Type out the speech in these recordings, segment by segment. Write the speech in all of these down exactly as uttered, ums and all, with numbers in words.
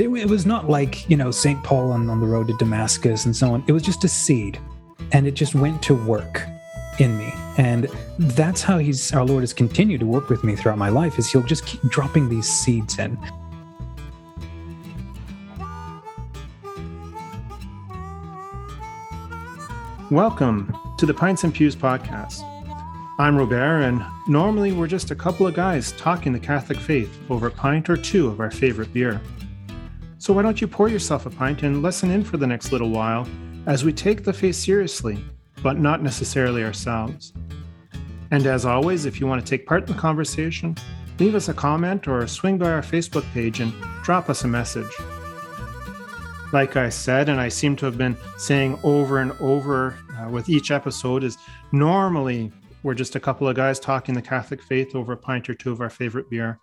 it was not like, you know, Saint Paul on, on the road to Damascus and so on. It was just a seed, and it just went to work in me. And that's how he's, our Lord has continued to work with me throughout my life, is he'll just keep dropping these seeds in. Welcome to the Pints and Pews podcast. I'm Robert, and normally we're just a couple of guys talking the Catholic faith over a pint or two of our favorite beer. So why don't you pour yourself a pint and listen in for the next little while as we take the faith seriously, but not necessarily ourselves. And as always, if you want to take part in the conversation, leave us a comment or swing by our Facebook page and drop us a message. Like I said, and I seem to have been saying over and over uh, with each episode, is normally we're just a couple of guys talking the Catholic faith over a pint or two of our favorite beer.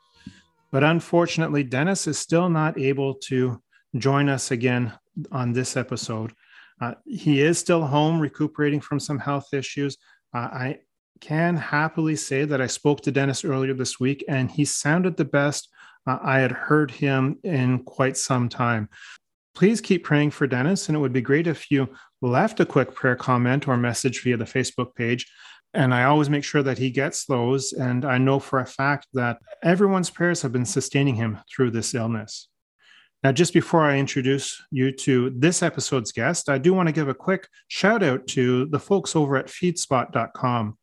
But unfortunately, Dennis is still not able to join us again on this episode. Uh, he is still home recuperating from some health issues. Uh, I can happily say that I spoke to Dennis earlier this week, and he sounded the best uh, I had heard him in quite some time. Please keep praying for Dennis, and it would be great if you left a quick prayer comment or message via the Facebook page. And I always make sure that he gets those. And I know for a fact that everyone's prayers have been sustaining him through this illness. Now, just before I introduce you to this episode's guest, I do want to give a quick shout out to the folks over at Feedspot dot com.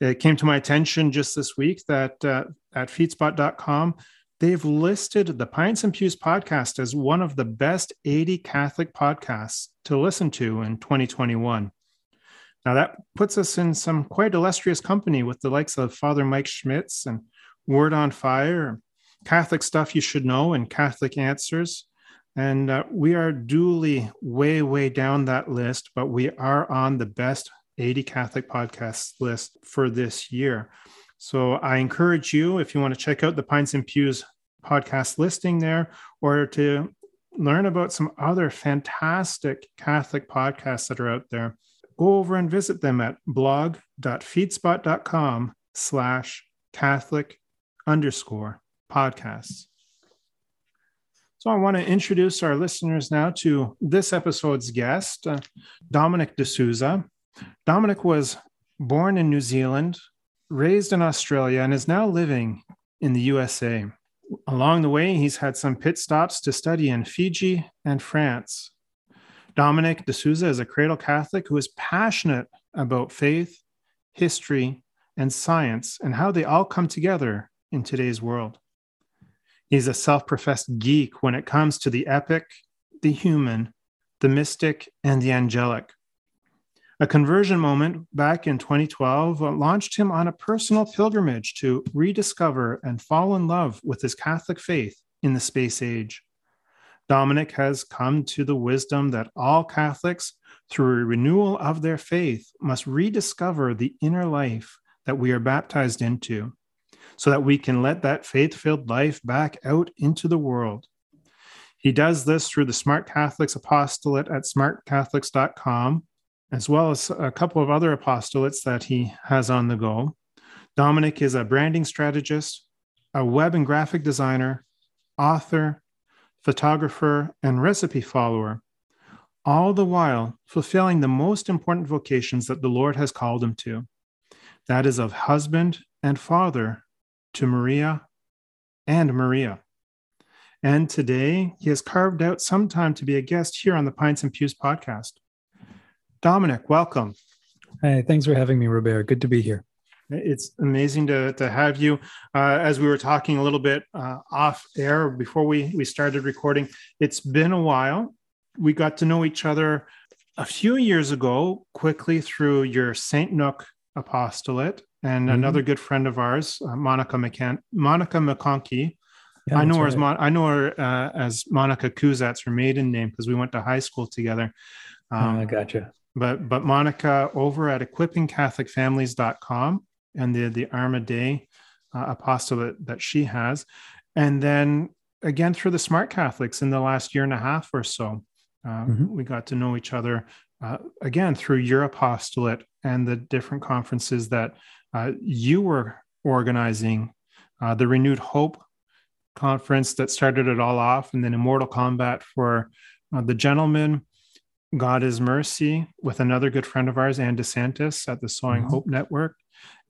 It came to my attention just this week that uh, at Feedspot dot com, they've listed the Pints and Pews podcast as one of the best eighty Catholic podcasts to listen to in twenty twenty-one. Now that puts us in some quite illustrious company with the likes of Father Mike Schmitz and Word on Fire, Catholic Stuff You Should Know, and Catholic Answers. And uh, we are duly way, way down that list, but we are on the best eighty Catholic podcasts list for this year. So I encourage you, if you want to check out the Pints and Pews podcast listing there, or to learn about some other fantastic Catholic podcasts that are out there, go over and visit them at blog.feedspot.com slash Catholic underscore podcasts. So I want to introduce our listeners now to this episode's guest, uh, Dominic D'Souza. Dominic was born in New Zealand, raised in Australia, and is now living in the U S A. Along the way, he's had some pit stops to study in Fiji and France. Dominic D'Souza is a cradle Catholic who is passionate about faith, history, and science, and how they all come together in today's world. He's a self-professed geek when it comes to the epic, the human, the mystic, and the angelic. A conversion moment back in twenty twelve launched him on a personal pilgrimage to rediscover and fall in love with his Catholic faith in the space age. Dominic has come to the wisdom that all Catholics, through a renewal of their faith, must rediscover the inner life that we are baptized into, so that we can let that faith-filled life back out into the world. He does this through the Smart Catholics apostolate at smart catholics dot com, as well as a couple of other apostolates that he has on the go. Dominic is a branding strategist, a web and graphic designer, author, photographer, and recipe follower, all the while fulfilling the most important vocations that the Lord has called him to. That is of husband and father to Maria and Maria. And today, he has carved out some time to be a guest here on the Pints and Pews podcast. Dominic, welcome. Hey, thanks for having me, Robert. Good to be here. It's amazing to, to have you. Uh, as we were talking a little bit uh, off air before we, we started recording, it's been a while. We got to know each other a few years ago, quickly through your Saint Nook apostolate and mm-hmm. another good friend of ours, uh, Monica McCann- Monica McConkie. Yeah, I, know right. as Mon- I know her uh, as Monica Kuzatz, her maiden name, because we went to high school together. Um, oh, gotcha. But, but Monica over at equipping catholic families dot com. And the, the Arma Dei uh, apostolate that she has. And then again, through the Smart Catholics in the last year and a half or so, uh, mm-hmm. we got to know each other uh, again through your apostolate and the different conferences that uh, you were organizing, uh, the Renewed Hope conference that started it all off, and then Immortal Combat for uh, the gentleman, God is Mercy, with another good friend of ours, Anne DeSantis, at the Sowing mm-hmm. Hope Network,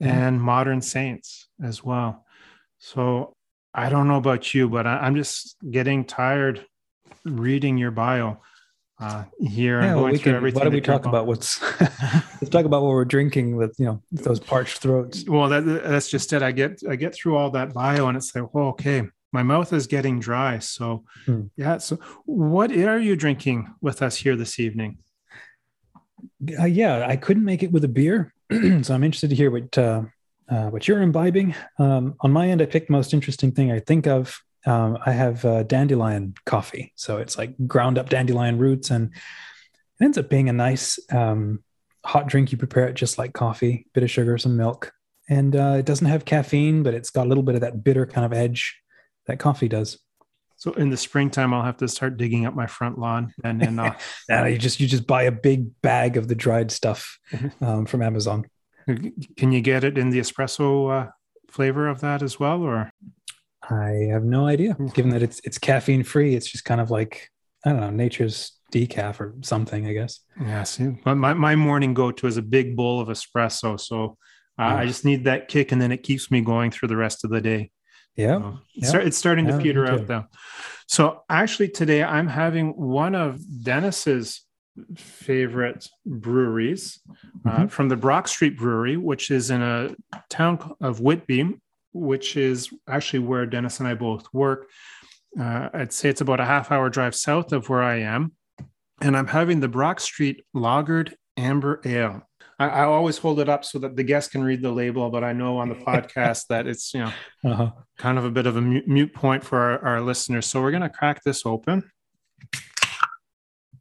and mm-hmm. Modern Saints as well. So I don't know about you, but I, I'm just getting tired reading your bio uh, here. Yeah, and going well, we through can, everything. Why don't we talk about what's, let's talk about what we're drinking with, you know, those parched throats. Well, that, that's just it. I get, I get through all that bio and it's like, well, okay, my mouth is getting dry. So hmm. yeah. So what are you drinking with us here this evening? Uh, yeah, I couldn't make it with a beer. So I'm interested to hear what, uh, uh, what you're imbibing. Um, on my end, I picked the most interesting thing I think of. Um, I have uh, dandelion coffee. So it's like ground up dandelion roots, and it ends up being a nice um, hot drink. You prepare it just like coffee, bit of sugar, some milk, and uh, it doesn't have caffeine, but it's got a little bit of that bitter kind of edge that coffee does. So in the springtime, I'll have to start digging up my front lawn, and then uh, no, you just you just buy a big bag of the dried stuff um, from Amazon. Can you get it in the espresso uh, flavor of that as well, or? I have no idea. Given that it's it's caffeine free, it's just kind of like, I don't know, nature's decaf or something, I guess. Yeah, see, but my, my morning go-to is a big bowl of espresso. So uh, yeah. I just need that kick, and then it keeps me going through the rest of the day. Yeah. So it's, yeah. it's starting to yeah, peter out though. So actually today I'm having one of Dennis's favorite breweries mm-hmm. uh, from the Brock Street Brewery, which is in a town of Whitby, which is actually where Dennis and I both work. Uh, I'd say it's about a half hour drive south of where I am. And I'm having the Brock Street Lagered Amber Ale. I, I always hold it up so that the guests can read the label, but I know on the podcast that it's, you know, uh-huh. kind of a bit of a mute, mute point for our, our listeners. So we're going to crack this open.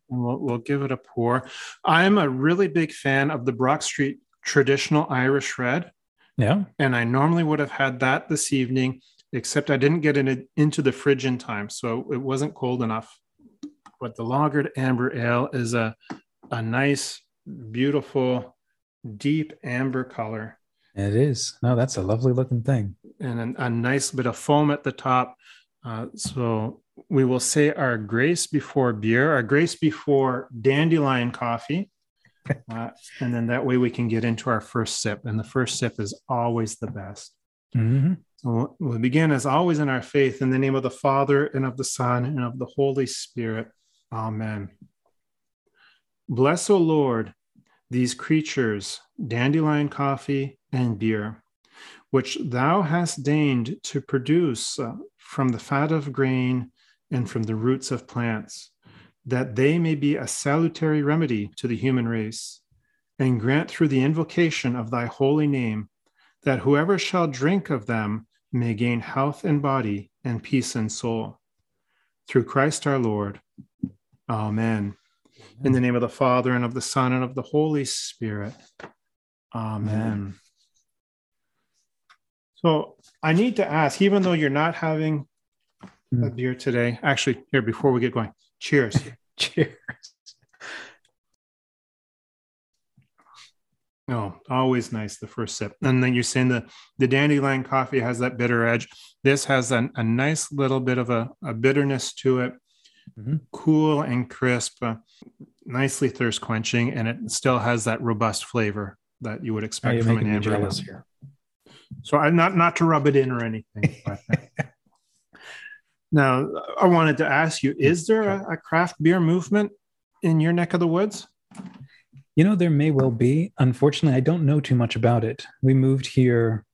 And we'll, we'll give it a pour. I'm a really big fan of the Brock Street traditional Irish red. Yeah. And I normally would have had that this evening, except I didn't get it into the fridge in time. So it wasn't cold enough. But the Lagered Amber Ale is a, a nice, beautiful, deep amber color. It is. No, that's a lovely looking thing. And a, a nice bit of foam at the top. Uh, so we will say our grace before beer, our grace before dandelion coffee. Uh, and then that way we can get into our first sip, and the first sip is always the best. Mm-hmm. So we begin as always in our faith, in the name of the Father and of the Son and of the Holy Spirit. Amen. Bless, O Lord, these creatures, dandelion coffee and beer, which thou hast deigned to produce from the fat of grain and from the roots of plants, that they may be a salutary remedy to the human race, and grant through the invocation of thy holy name, that whoever shall drink of them may gain health in body and peace in soul. Through Christ our Lord. Amen. Amen. In the name of the Father, and of the Son, and of the Holy Spirit. Amen. Amen. So I need to ask, even though you're not having mm. a beer today, actually, here, before we get going, cheers. Cheers. Oh, always nice, the first sip. And then you're saying the, the dandelion coffee has that bitter edge. This has an, a nice little bit of a, a bitterness to it. Mm-hmm. Cool and crisp, uh, nicely thirst quenching, and it still has that robust flavor that you would expect oh, from an amber ale. Here. So I'm not, not to rub it in or anything. But, uh, now, I wanted to ask you, is there a, a craft beer movement in your neck of the woods? You know, there may well be. Unfortunately, I don't know too much about it. We moved here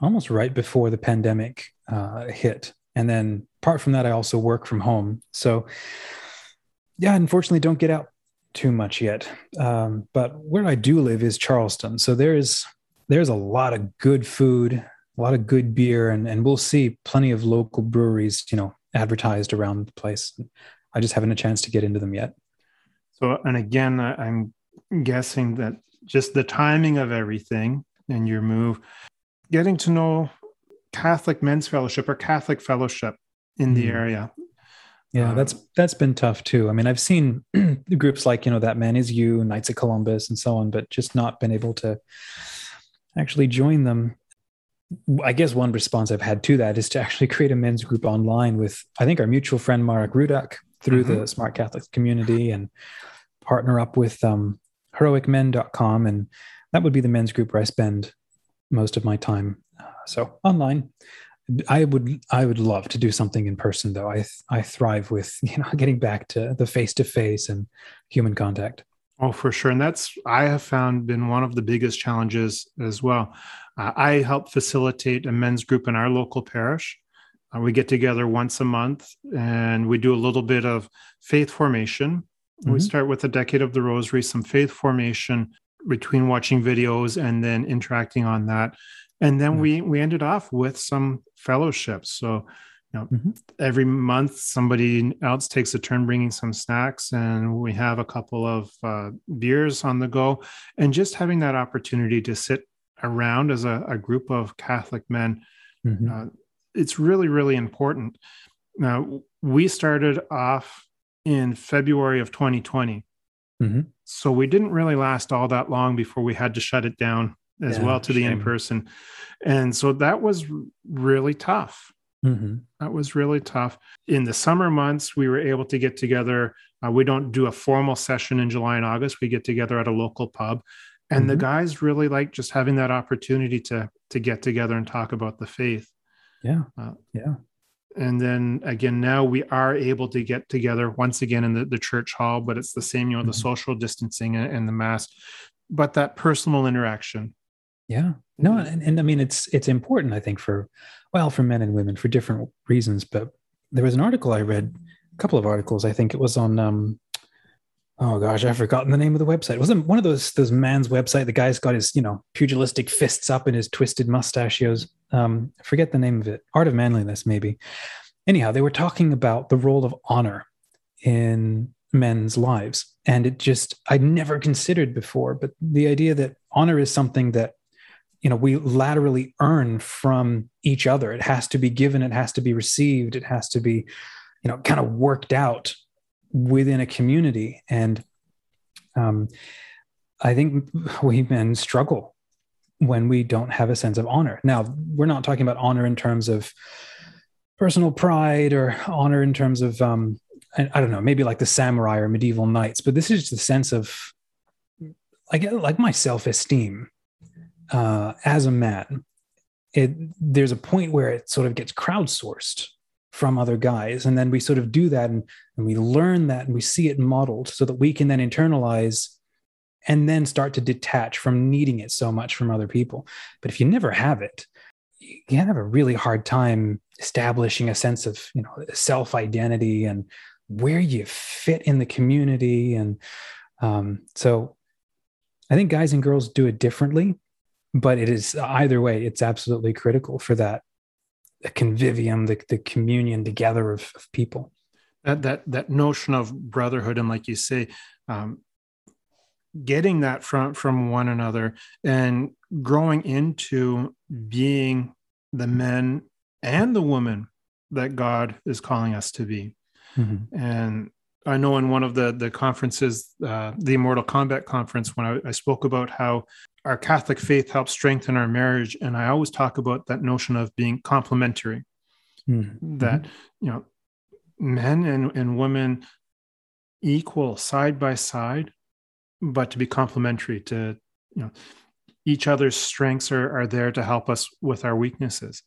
almost right before the pandemic uh, hit. And then apart from that, I also work from home. So yeah, unfortunately, don't get out too much yet. Um, but where I do live is Charleston. So there is there's a lot of good food, a lot of good beer, and, and we'll see plenty of local breweries, you know, advertised around the place. I just haven't a chance to get into them yet. So, and again, I, I'm guessing that just the timing of everything and your move, getting to know Catholic Men's Fellowship or Catholic Fellowship in the mm. area. Yeah, um, that's, that's been tough too. I mean, I've seen the groups like, you know, That Man is You, Knights of Columbus and so on, but just not been able to actually join them. I guess one response I've had to that is to actually create a men's group online with, I think, our mutual friend, Mark Rudak, through mm-hmm. the Smart Catholics community, and partner up with um, heroic men dot com. And that would be the men's group where I spend most of my time. Uh, so online, I would, I would love to do something in person though. I, I thrive with, you know, getting back to the face-to-face and human contact. Oh, for sure. And that's, I have found, been one of the biggest challenges as well. Uh, I help facilitate a men's group in our local parish. Uh, we get together once a month and we do a little bit of faith formation. Mm-hmm. We start with a decade of the Rosary, some faith formation between watching videos and then interacting on that. And then mm-hmm. we, we ended off with some fellowships. So you know, mm-hmm. every month somebody else takes a turn bringing some snacks, and we have a couple of uh, beers on the go, and just having that opportunity to sit around as a, a group of Catholic men. Mm-hmm. Uh, it's really, really important. Now, we started off in February of twenty twenty. Mm-hmm. So we didn't really last all that long before we had to shut it down as yeah, well to shame. the in-person. And so that was really tough. Mm-hmm. That was really tough. In the summer months, we were able to get together. Uh, we don't do a formal session in July and August. We get together at a local pub. And mm-hmm. the guys really like just having that opportunity to, to get together and talk about the faith. Yeah. Uh, yeah. And then again, now we are able to get together once again in the, the church hall, but it's the same, you know, mm-hmm. the social distancing and, and the mask, but that personal interaction. Yeah. No, and, and I mean, it's it's important, I think, for, well, for men and women for different reasons. But there was an article I read, a couple of articles, I think it was on, um, oh gosh, I've forgotten the name of the website. It wasn't one of those, those man's website. The guy's got his, you know, pugilistic fists up and his twisted mustachios. Um, I forget the name of it. Art of Manliness, maybe. Anyhow, they were talking about the role of honor in men's lives. And it just, I'd never considered before, but the idea that honor is something that, you know, we laterally earn from each other. It has to be given. It has to be received. It has to be, you know, kind of worked out within a community. And um, I think we men struggle when we don't have a sense of honor. Now, we're not talking about honor in terms of personal pride or honor in terms of, um, I, I don't know, maybe like the samurai or medieval knights, but this is the sense of, I get like my self-esteem. Uh, as a man, it, there's a point where it sort of gets crowdsourced from other guys. And then we sort of do that and, and we learn that and we see it modeled so that we can then internalize and then start to detach from needing it so much from other people. But if you never have it, you can have a really hard time establishing a sense of, you know, self-identity and where you fit in the community. And um, so I think guys and girls do it differently. But it is, either way, it's absolutely critical for that the convivium, the, the communion together of, of people. That, that that notion of brotherhood, and like you say, um, getting that from, from one another and growing into being the men and the women that God is calling us to be. Mm-hmm. And I know in one of the, the conferences, uh, the Immortal Combat conference, when I, I spoke about how our Catholic faith helps strengthen our marriage. And I always talk about that notion of being complementary, mm-hmm. that, you know, men and, and women equal side by side, but to be complementary to, you know, each other's strengths are, are there to help us with our weaknesses.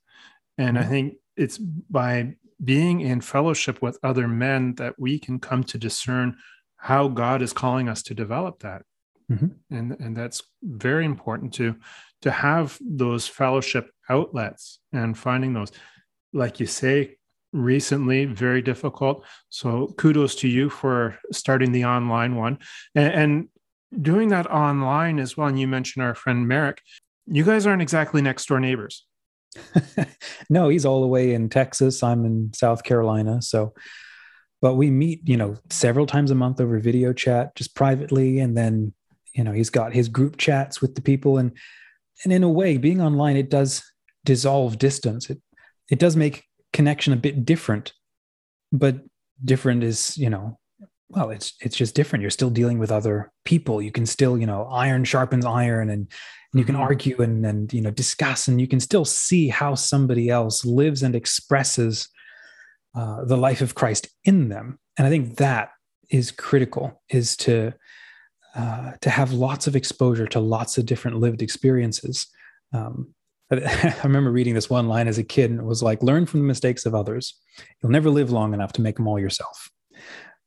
And mm-hmm. I think it's by being in fellowship with other men that we can come to discern how God is calling us to develop that. Mm-hmm. And and that's very important to to have those fellowship outlets and finding those. Like you say, recently, very difficult. So kudos to you for starting the online one and, and doing that online as well. And you mentioned our friend Merrick. You guys aren't exactly next door neighbors. No, he's all the way in Texas. I'm in South Carolina. So, but we meet, you know, several times a month over video chat, just privately, and then. You know, he's got his group chats with the people, and and in a way, being online, it does dissolve distance. It it does make connection a bit different, but different is, you know, well, it's it's just different. You're still dealing with other people. You can still, you know, iron sharpens iron, and, and you can argue and, and, you know, discuss, and you can still see how somebody else lives and expresses uh, the life of Christ in them. And I think that is critical, is to uh, to have lots of exposure to lots of different lived experiences. Um, I remember reading this one line as a kid, and it was like, learn from the mistakes of others. You'll never live long enough to make them all yourself.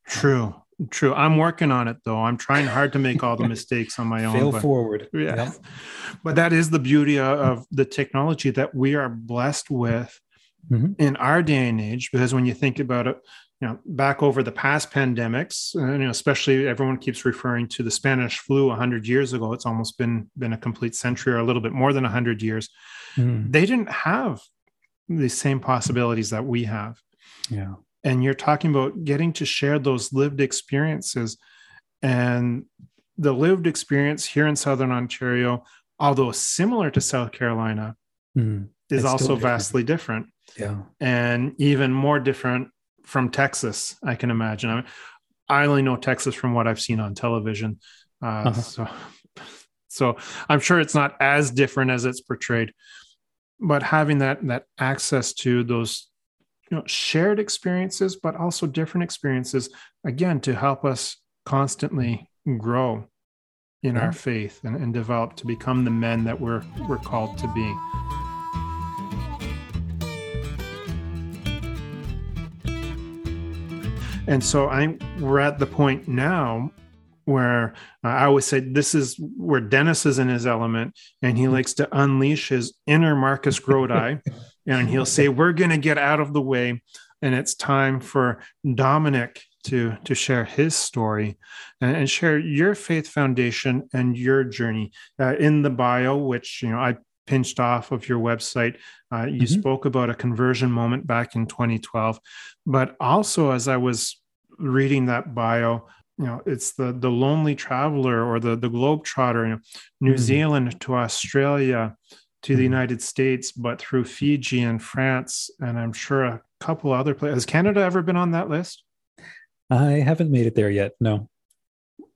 True, true. I'm working on it, though. I'm trying hard to make all the mistakes on my own. Fail but, forward. Yeah. yeah. But that is the beauty of the technology that we are blessed with mm-hmm. in our day and age, because when you think about it, you know, back over the past pandemics, uh, you know, especially everyone keeps referring to the Spanish flu one hundred years ago. It's almost been been a complete century, or a little bit more than one hundred years. Mm. They didn't have the same possibilities that we have. Yeah. And you're talking about getting to share those lived experiences. And the lived experience here in Southern Ontario, although similar to South Carolina, mm. is it's also different. vastly different. Yeah. And even more different from Texas, I can imagine. I mean, I only know Texas from what I've seen on television. Uh, uh-huh. So, so I'm sure it's not as different as it's portrayed, but having that, that access to those, you know, shared experiences, but also different experiences, again, to help us constantly grow in yeah. our faith and, and develop to become the men that we're, we're called to be. And so I we're at the point now where uh, I always say this is where Dennis is in his element, and he likes to unleash his inner Marcus Grodi, and he'll say, we're going to get out of the way, and it's time for Dominic to, to share his story and, and share your faith foundation and your journey. Uh, in the bio, which, you know, I pinched off of your website, uh, you mm-hmm. spoke about a conversion moment back in twenty twelve, but also as I was reading that bio, you know, it's the the lonely traveler or the the globetrotter, you know, New mm-hmm. Zealand to Australia to mm-hmm. the United States, but through Fiji and France, and I'm sure a couple other places. Has Canada ever been on that list? I haven't made it there yet. No,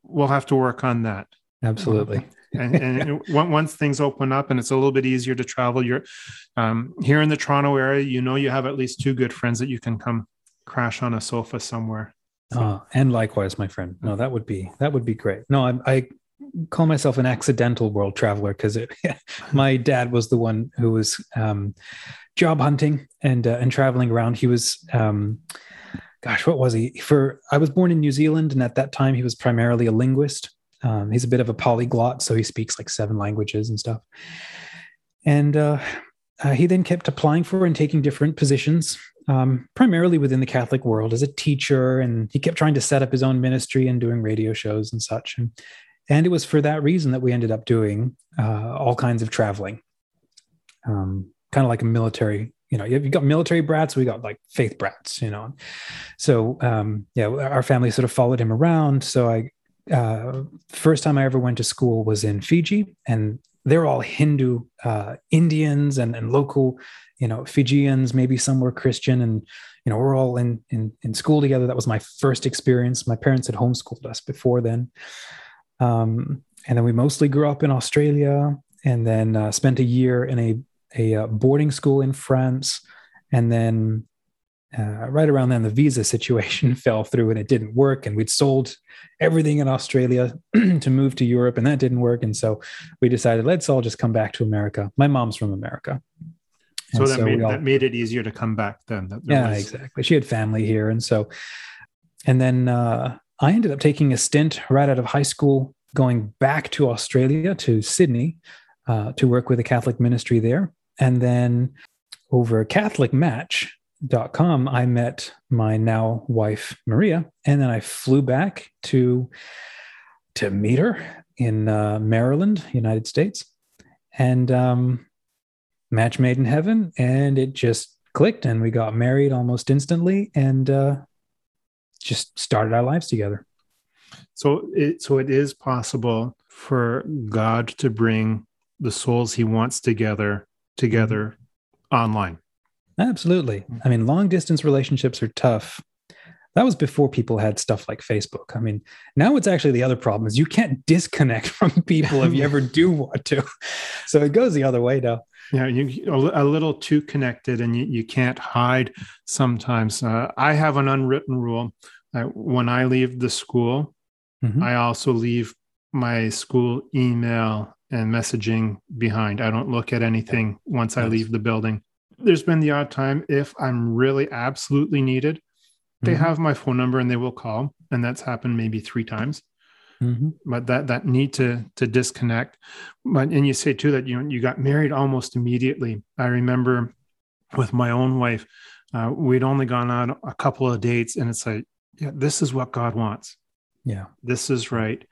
we'll have to work on that. Absolutely. and, and once things open up and it's a little bit easier to travel, you're um, here in the Toronto area. You know, you have at least two good friends that you can come crash on a sofa somewhere. So. Uh, and likewise, my friend. No, that would be that would be great. No, I, I call myself an accidental world traveler because my dad was the one who was um, job hunting and uh, and traveling around. He was, um, gosh, what was he? For I was born in New Zealand, and at that time he was primarily a linguist. Um, he's a bit of a polyglot, so he speaks like seven languages and stuff. And uh, uh, he then kept applying for and taking different positions. Um, primarily within the Catholic world as a teacher. And he kept trying to set up his own ministry and doing radio shows and such. And, and it was for that reason that we ended up doing uh, all kinds of traveling, um, kind of like a military, you know, you've got military brats, we got like faith brats, you know. So um, yeah, our family sort of followed him around. So I, uh, first time I ever went to school was in Fiji, and they're all Hindu uh, Indians and, and local, you know, Fijians, maybe some were Christian, and, you know, we're all in, in, in school together. That was my first experience. My parents had homeschooled us before then. Um, and then we mostly grew up in Australia, and then uh, spent a year in a, a uh, boarding school in France. And then uh, right around then the visa situation fell through and it didn't work. And we'd sold everything in Australia to move to Europe, and that didn't work. And so we decided, let's all just come back to America. My mom's from America. So, that, so made, all, that made it easier to come back then. That yeah, was... exactly. She had family here. And so, and then uh, I ended up taking a stint right out of high school, going back to Australia, to Sydney, uh, to work with a Catholic ministry there. And then over Catholic Match dot com, I met my now wife, Maria. And then I flew back to, to meet her in uh, Maryland, United States. And, um, match made in heaven, and it just clicked, and we got married almost instantly, and uh, just started our lives together. So it, so it is possible for God to bring the souls he wants together, together online. Absolutely. I mean, long distance relationships are tough, That was before people had stuff like Facebook. I mean, now it's actually the other problem is you can't disconnect from people if you ever do want to. So it goes the other way now. Yeah, you a little too connected, and you, you can't hide sometimes. Uh, I have an unwritten rule that when I leave the school, mm-hmm. I also leave my school email and messaging behind. I don't look at anything once I leave the building. There's been the odd time if I'm really absolutely needed, they mm-hmm. have my phone number and they will call. And that's happened maybe three times. Mm-hmm. But that that need to to disconnect. But and you say too that you you got married almost immediately. I remember with my own wife, uh, we'd only gone on a couple of dates, and it's like, yeah, this is what God wants. Yeah, this is right.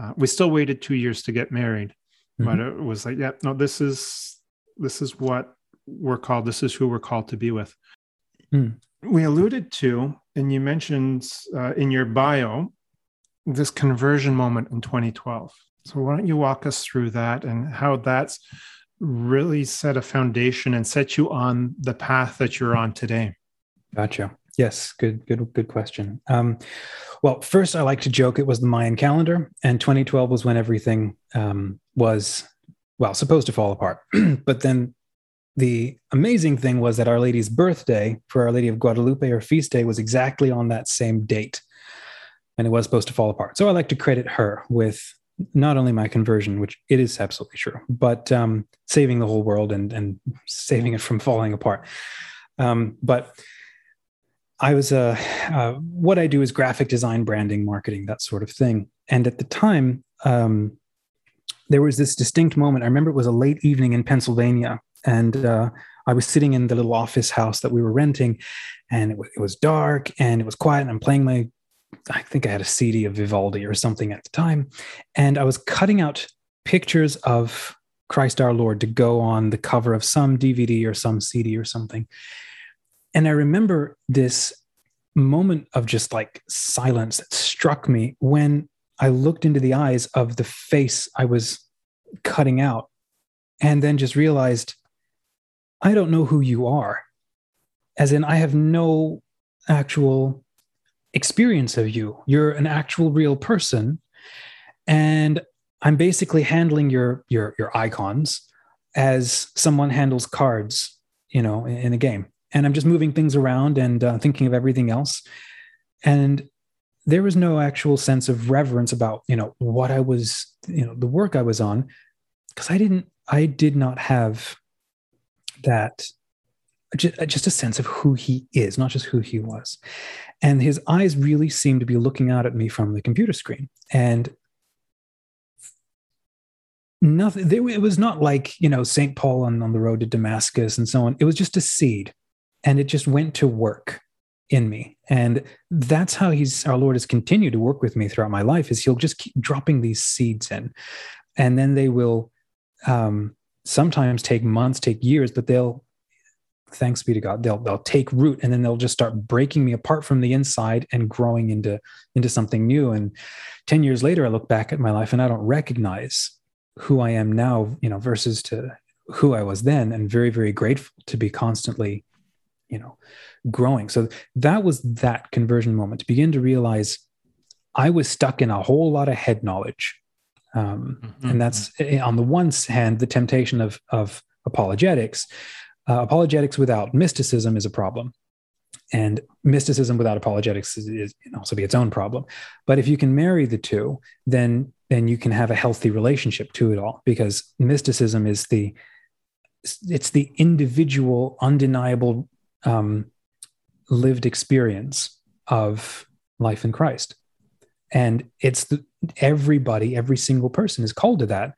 Uh, we still waited two years to get married, mm-hmm. but it was like, yeah, no, this is this is what we're called. This is who we're called to be with. Mm. We alluded to, and you mentioned uh, in your bio, this conversion moment in twenty twelve. So why don't you walk us through that and how that's really set a foundation and set you on the path that you're on today? Gotcha. Yes. Good, good, good question. Um, well, first I like to joke, it was the Mayan calendar, and twenty twelve was when everything um, was, well, supposed to fall apart. But then the amazing thing was that Our Lady's birthday for Our Lady of Guadalupe, her feast day, was exactly on that same date. And it was supposed to fall apart. So I like to credit her with not only my conversion, which it is absolutely true, but um, saving the whole world and, and saving it from falling apart. Um, but I was, uh, uh, what I do is graphic design, branding, marketing, that sort of thing. And at the time, um, there was this distinct moment. I remember it was a late evening in Pennsylvania, and uh, I was sitting in the little office house that we were renting, and it, w- it was dark and it was quiet, and I'm playing my I think I had a C D of Vivaldi or something at the time. And I was cutting out pictures of Christ our Lord to go on the cover of some D V D or some C D or something. And I remember this moment of just like silence that struck me when I looked into the eyes of the face I was cutting out, and then just realized, I don't know who you are. As in, I have no actual experience of you. You're an actual real person, and I'm basically handling your your your icons as someone handles cards, you know, in, in a game. And I'm just moving things around and uh, thinking of everything else. And there was no actual sense of reverence about, you know, what I was, you know, the work I was on, because I didn't I did not have that just a sense of who he is, not just who he was. And his eyes really seemed to be looking out at me from the computer screen. And nothing, they, it was not like, you know, Saint Paul on, on the road to Damascus and so on. It was just a seed, and it just went to work in me. And that's how he's, our Lord has continued to work with me throughout my life, is he'll just keep dropping these seeds in. And then they will um, sometimes take months, take years, but they'll, thanks be to God, they'll they'll take root, and then they'll just start breaking me apart from the inside and growing into, into something new. And ten years later, I look back at my life and I don't recognize who I am now, you know, versus to who I was then, and very, very grateful to be constantly, you know, growing. So that was that conversion moment, to begin to realize I was stuck in a whole lot of head knowledge. Um, mm-hmm. And that's, on the one hand, the temptation of, of apologetics. Uh, apologetics without mysticism is a problem, and mysticism without apologetics is, is can also be its own problem. But if you can marry the two, then then you can have a healthy relationship to it all, because mysticism is the it's the individual, undeniable, um, lived experience of life in Christ, and it's the, everybody, every single person is called to that.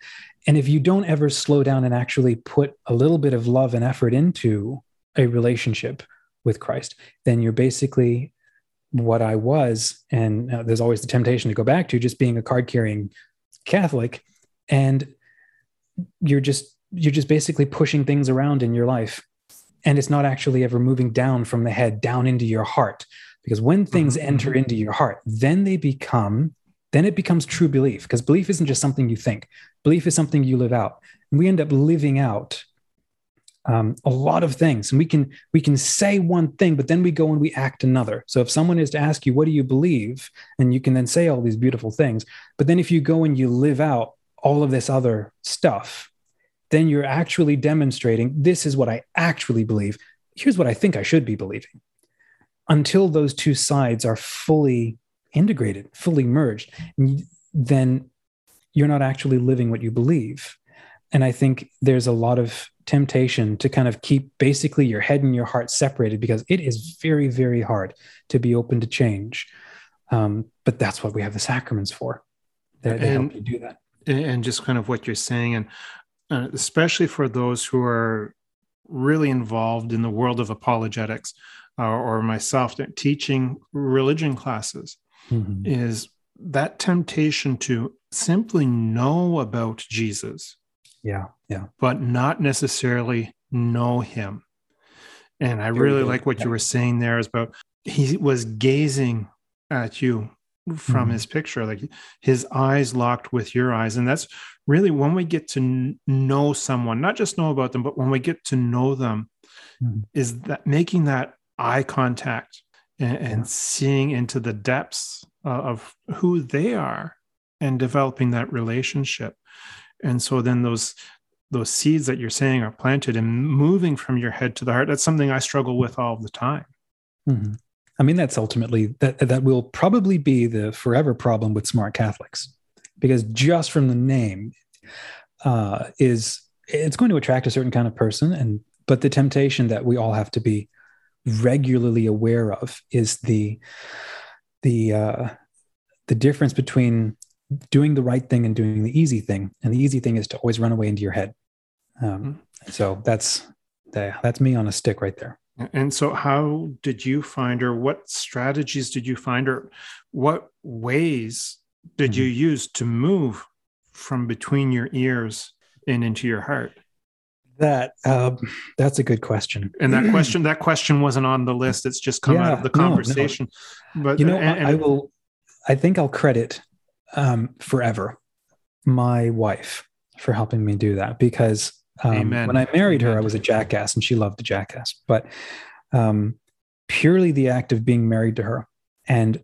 And if you don't ever slow down and actually put a little bit of love and effort into a relationship with Christ, then you're basically what I was. And uh, there's always the temptation to go back to just being a card-carrying Catholic. And you're just, you're just basically pushing things around in your life. And it's not actually ever moving down from the head down into your heart, because when things enter into your heart, then they become then it becomes true belief, because belief isn't just something you think. Belief is something you live out. And we end up living out um, a lot of things. And we can we can say one thing, but then we go and we act another. So if someone is to ask you, what do you believe? And you can then say all these beautiful things. But then if you go and you live out all of this other stuff, then you're actually demonstrating, this is what I actually believe. Here's what I think I should be believing. Until those two sides are fully integrated, fully merged, then you're not actually living what you believe. And I think there's a lot of temptation to kind of keep basically your head and your heart separated, because it is very, very hard to be open to change. Um, but that's what we have the sacraments for. They, they and, help you do that. And just kind of what you're saying, and uh, especially for those who are really involved in the world of apologetics, uh, or myself teaching religion classes, mm-hmm. is that temptation to simply know about Jesus. Yeah, yeah. But not necessarily know him. And I really like what you were saying there is about he was gazing at you from mm-hmm. his picture, like his eyes locked with your eyes. And that's really when we get to know someone, not just know about them, but when we get to know them, mm-hmm. is that making that eye contact and, yeah. and seeing into the depths uh, of who they are and developing that relationship. And so then those those seeds that you're saying are planted and moving from your head to the heart. That's something I struggle with all the time. Mm-hmm. I mean, that's ultimately, that that will probably be the forever problem with Smart Catholics, because just from the name uh, is, it's going to attract a certain kind of person. And, but the temptation that we all have to be regularly aware of is the, the, uh, the difference between doing the right thing and doing the easy thing. And the easy thing is to always run away into your head. Um, so that's, that's me on a stick right there. And so how did you find, or what strategies did you find, or what ways did mm-hmm. you use to move from between your ears and into your heart? That, um, that's a good question. And that question, that question wasn't on the list. It's just come yeah, out of the conversation, no, no. But you know, and, and, I will, I think I'll credit Um, forever, my wife, for helping me do that, because um, when I married her, I was a jackass and she loved a jackass, but um, purely the act of being married to her. And,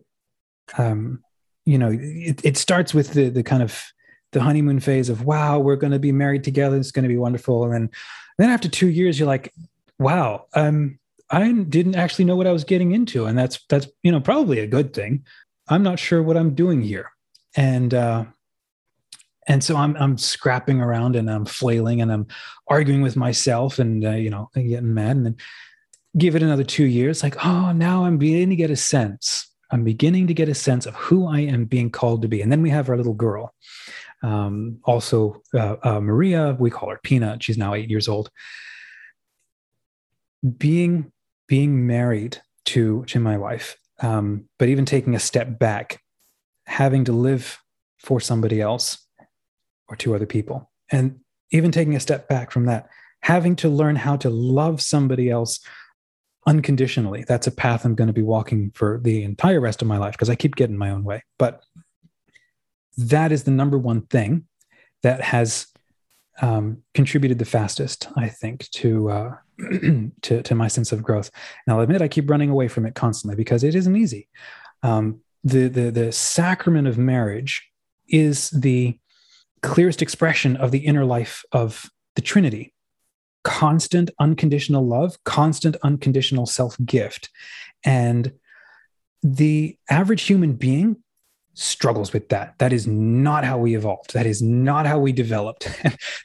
um, you know, it, it starts with the, the kind of the honeymoon phase of, wow, we're going to be married together. It's going to be wonderful. And then, and then after two years, you're like, wow, um, I didn't actually know what I was getting into. And that's, that's, you know, probably a good thing. I'm not sure what I'm doing here. And, uh, and so I'm, I'm scrapping around and I'm flailing and I'm arguing with myself and, uh, you know, and getting mad. And then give it another two years. Like, oh, now I'm beginning to get a sense. I'm beginning to get a sense of who I am being called to be. And then we have our little girl, um, also, uh, uh, Maria, we call her Peanut. She's now eight years old. Being, being married to, to my wife. Um, but even taking a step back, having to live for somebody else or two other people. And even taking a step back from that, having to learn how to love somebody else unconditionally. That's a path I'm going to be walking for the entire rest of my life, because I keep getting my own way. But that is the number one thing that has um, contributed the fastest, I think, to, uh, to, to my sense of growth. And I'll admit I keep running away from it constantly, because it isn't easy. Um, The, the, the sacrament of marriage is the clearest expression of the inner life of the Trinity. Constant, unconditional love, constant, unconditional self-gift. And the average human being struggles with that. That is not how we evolved. That is not how we developed.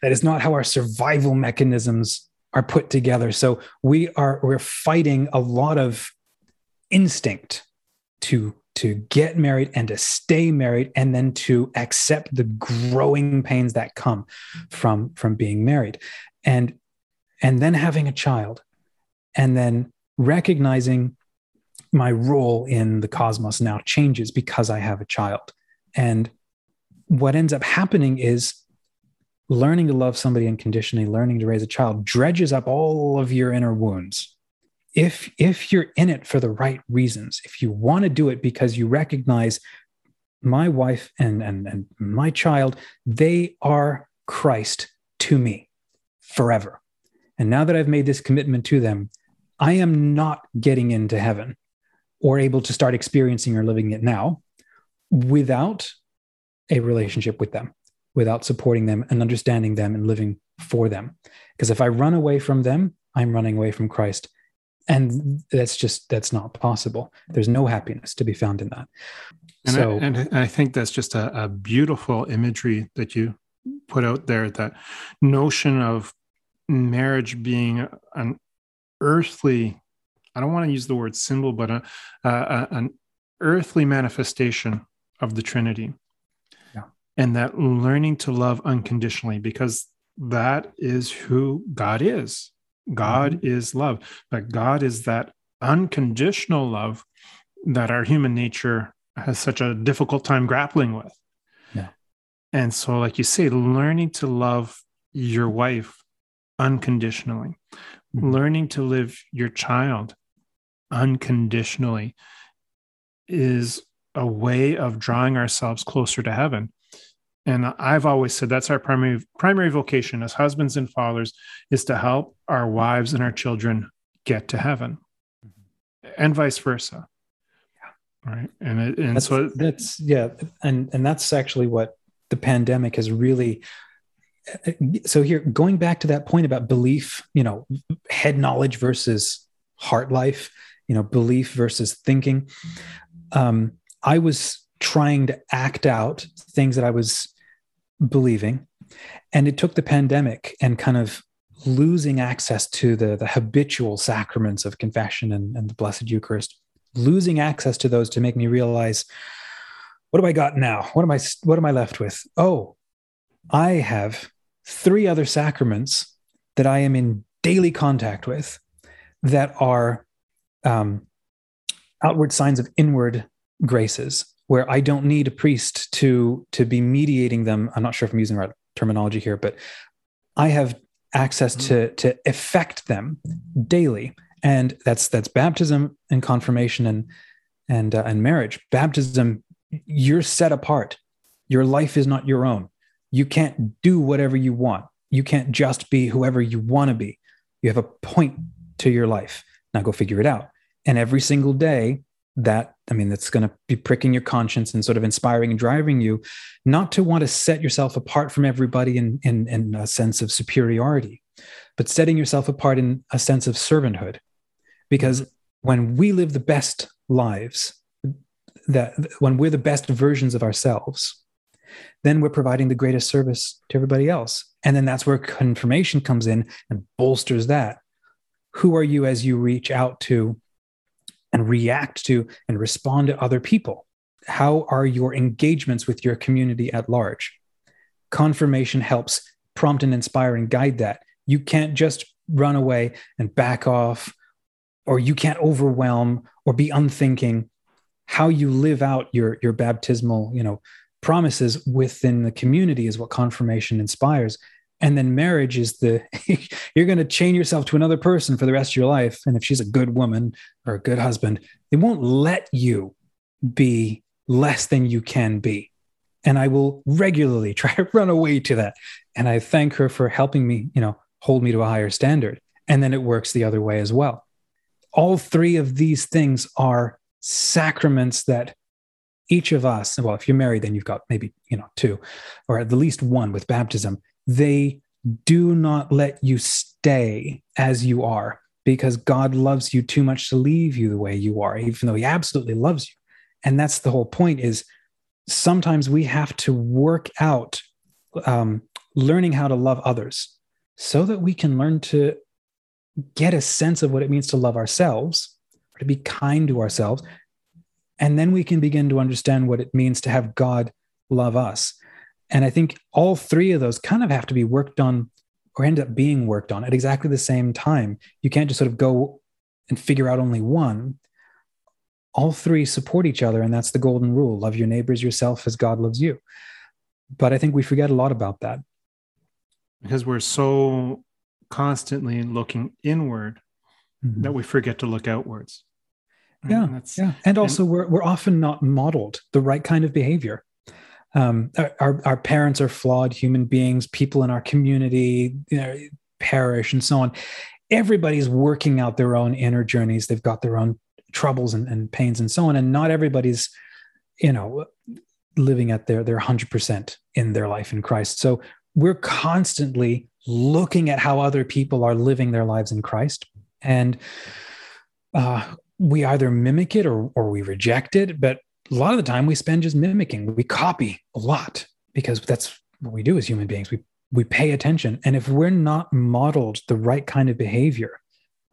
That is not how our survival mechanisms are put together. So we are, we're fighting a lot of instinct to to get married and to stay married, and then to accept the growing pains that come from, from being married, and, and then having a child, and then recognizing my role in the cosmos now changes because I have a child. And what ends up happening is learning to love somebody unconditionally, learning to raise a child, dredges up all of your inner wounds. If, if you're in it for the right reasons, if you want to do it because you recognize my wife and, and, and my child, they are Christ to me forever. And now that I've made this commitment to them, I am not getting into heaven or able to start experiencing or living it now without a relationship with them, without supporting them and understanding them and living for them. Because if I run away from them, I'm running away from Christ. And that's just, that's not possible. There's no happiness to be found in that. And, so, I, and I think that's just a, a beautiful imagery that you put out there, that notion of marriage being an earthly, I don't want to use the word symbol, but a, a, a, an earthly manifestation of the Trinity. Yeah. And that learning to love unconditionally, because that is who God is. God mm-hmm. is love, but God is that unconditional love that our human nature has such a difficult time grappling with. Yeah. And so, like you say, learning to love your wife unconditionally, mm-hmm. learning to live your child unconditionally is a way of drawing ourselves closer to heaven. And I've always said that's our primary primary vocation as husbands and fathers, is to help our wives and our children get to heaven, mm-hmm. and vice versa. Yeah. Right. And it, and that's, so it, that's yeah, and and that's actually what the pandemic has really. So here, going back to that point about belief, you know, head knowledge versus heart life, you know, belief versus thinking. Um, I was trying to act out things that I was believing. And it took the pandemic and kind of losing access to the, the habitual sacraments of confession and, and the Blessed Eucharist, losing access to those to make me realize, what do I got now? What am I, what am I left with? Oh, I have three other sacraments that I am in daily contact with that are um, outward signs of inward graces, where I don't need a priest to, to be mediating them. I'm not sure if I'm using the right terminology here, but I have access to, to effect them daily. And that's, that's baptism and confirmation and, and, uh, and marriage. Baptism, you're set apart. Your life is not your own. You can't do whatever you want. You can't just be whoever you want to be. You have a point to your life. Now go figure it out. And every single day, that, I mean, that's going to be pricking your conscience and sort of inspiring and driving you not to want to set yourself apart from everybody in, in, in a sense of superiority, but setting yourself apart in a sense of servanthood. Because when we live the best lives, that when we're the best versions of ourselves, then we're providing the greatest service to everybody else. And then that's where confirmation comes in and bolsters that. Who are you as you reach out to and react to and respond to other people? How are your engagements with your community at large? Confirmation helps prompt and inspire and guide that. You can't just run away and back off, or you can't overwhelm or be unthinking. How you live out your, your baptismal, you know, promises within the community is what confirmation inspires. And then marriage is the, you're going to chain yourself to another person for the rest of your life. And if she's a good woman or a good husband, they won't let you be less than you can be. And I will regularly try to run away to that. And I thank her for helping me, you know, hold me to a higher standard. And then it works the other way as well. All three of these things are sacraments that each of us, well, if you're married, then you've got maybe, you know, two, or at the least one with baptism. They do not let you stay as you are, because God loves you too much to leave you the way you are, even though he absolutely loves you. And that's the whole point, is sometimes we have to work out um, learning how to love others so that we can learn to get a sense of what it means to love ourselves, or to be kind to ourselves. And then we can begin to understand what it means to have God love us. And I think all three of those kind of have to be worked on, or end up being worked on at exactly the same time. You can't just sort of go and figure out only one. All three support each other. And that's the golden rule. Love your neighbors, yourself as God loves you. But I think we forget a lot about that, because we're so constantly looking inward, mm-hmm. that we forget to look outwards. Right? Yeah. And, that's, yeah. and also and- we're, we're often not modeled the right kind of behavior. Um, our, our parents are flawed human beings, people in our community, you know, parish and so on. Everybody's working out their own inner journeys. They've got their own troubles and, and pains and so on. And not everybody's, you know, living at their, their one hundred percent in their life in Christ. So we're constantly looking at how other people are living their lives in Christ. And uh, we either mimic it or, or we reject it. But a lot of the time we spend just mimicking. We copy a lot because that's what we do as human beings. We, we pay attention. And if we're not modeled the right kind of behavior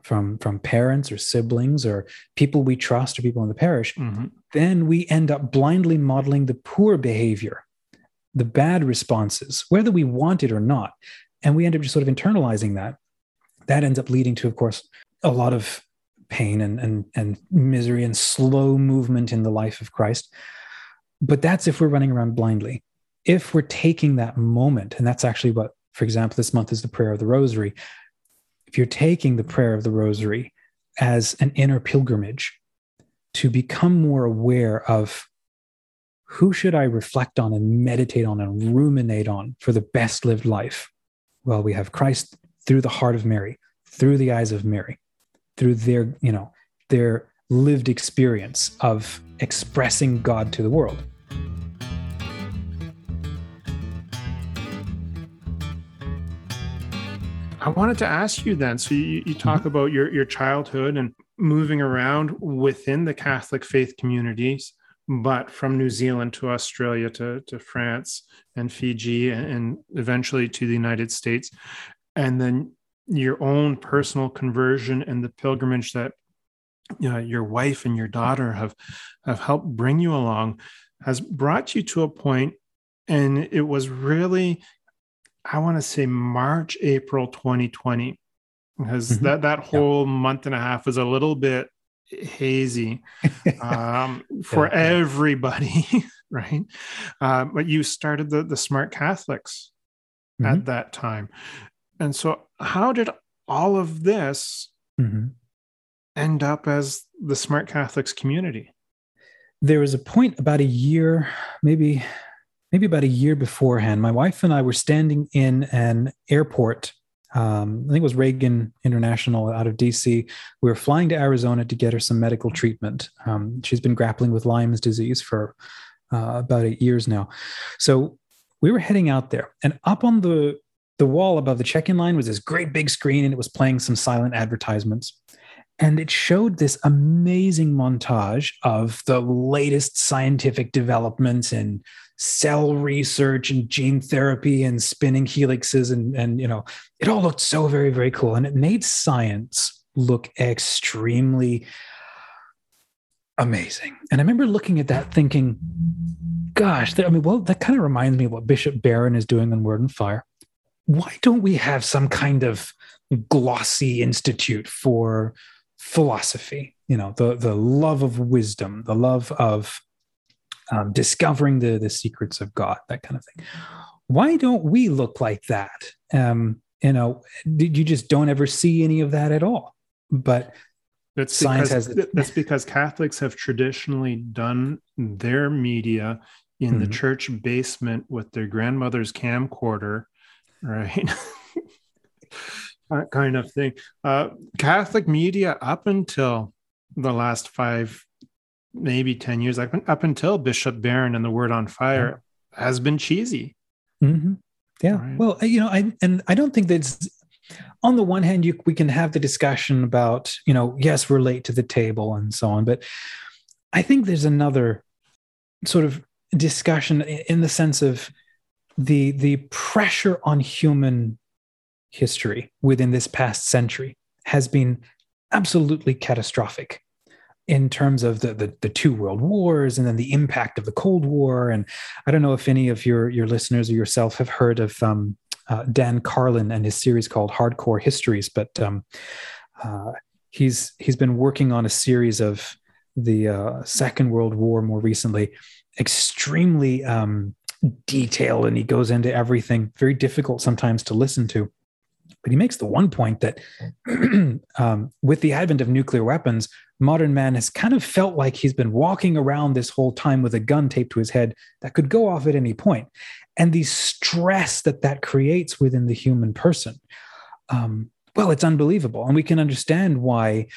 from, from parents or siblings or people we trust or people in the parish, mm-hmm. then we end up blindly modeling the poor behavior, the bad responses, whether we want it or not. And we end up just sort of internalizing that. That ends up leading to, of course, a lot of pain and, and, and misery and slow movement in the life of Christ. But that's if we're running around blindly. If we're taking that moment, and that's actually what, for example, this month is the prayer of the Rosary. If you're taking the prayer of the Rosary as an inner pilgrimage to become more aware of who should I reflect on and meditate on and ruminate on for the best lived life. Well, we have Christ through the heart of Mary, through the eyes of Mary, through their, you know, their lived experience of expressing God to the world. I wanted to ask you then, so you, you talk mm-hmm. about your, your childhood and moving around within the Catholic faith communities, but from New Zealand to Australia to, to France and Fiji and eventually to the United States. And then your own personal conversion and the pilgrimage that you know, your wife and your daughter have, have helped bring you along has brought you to a point, and it was really... I want to say March, April, twenty twenty, because mm-hmm. that, that whole yeah. month and a half was a little bit hazy um, for yeah, yeah. everybody, right? Uh, but you started the, the Smart Catholics mm-hmm. at that time. And so how did all of this mm-hmm. end up as the Smart Catholics community? There was a point about a year, maybe... Maybe about a year beforehand, my wife and I were standing in an airport. Um, I think it was Reagan International out of D C. We were flying to Arizona to get her some medical treatment. Um, she's been grappling with Lyme's disease for uh, about eight years now. So we were heading out there, and up on the, the wall above the check-in line was this great big screen, and it was playing some silent advertisements. And it showed this amazing montage of the latest scientific developments in cell research and gene therapy and spinning helixes. And, and, you know, it all looked so very, very cool. And it made science look extremely amazing. And I remember looking at that thinking, gosh, that, I mean, well, that kind of reminds me of what Bishop Barron is doing on Word on Fire. Why don't we have some kind of glossy institute for philosophy, you know, the, the love of wisdom, the love of um, discovering the, the secrets of God, that kind of thing. Why don't we look like that? Um, you know, you just don't ever see any of that at all. But that's science because, has... The- that's because Catholics have traditionally done their media in mm-hmm. the church basement with their grandmother's camcorder, right? That kind of thing. Uh, Catholic media up until the last five, maybe ten years, like up until Bishop Barron and the Word on Fire, yeah. has been cheesy. Mm-hmm. Yeah. Right. Well, you know, I and I don't think that's. On the one hand, you, we can have the discussion about, you know, yes, we're late to the table and so on, but I think there's another sort of discussion in the sense of the the pressure on human history within this past century has been absolutely catastrophic in terms of the, the the two world wars and then the impact of the Cold War. And I don't know if any of your your listeners or yourself have heard of um, uh, Dan Carlin and his series called Hardcore Histories, but um, uh, he's he's been working on a series of the uh, Second World War more recently, extremely um, detailed, and he goes into everything. Very difficult sometimes to listen to. But he makes the one point that um, with the advent of nuclear weapons, modern man has kind of felt like he's been walking around this whole time with a gun taped to his head that could go off at any point. And the stress that that creates within the human person um, well, it's unbelievable. And we can understand why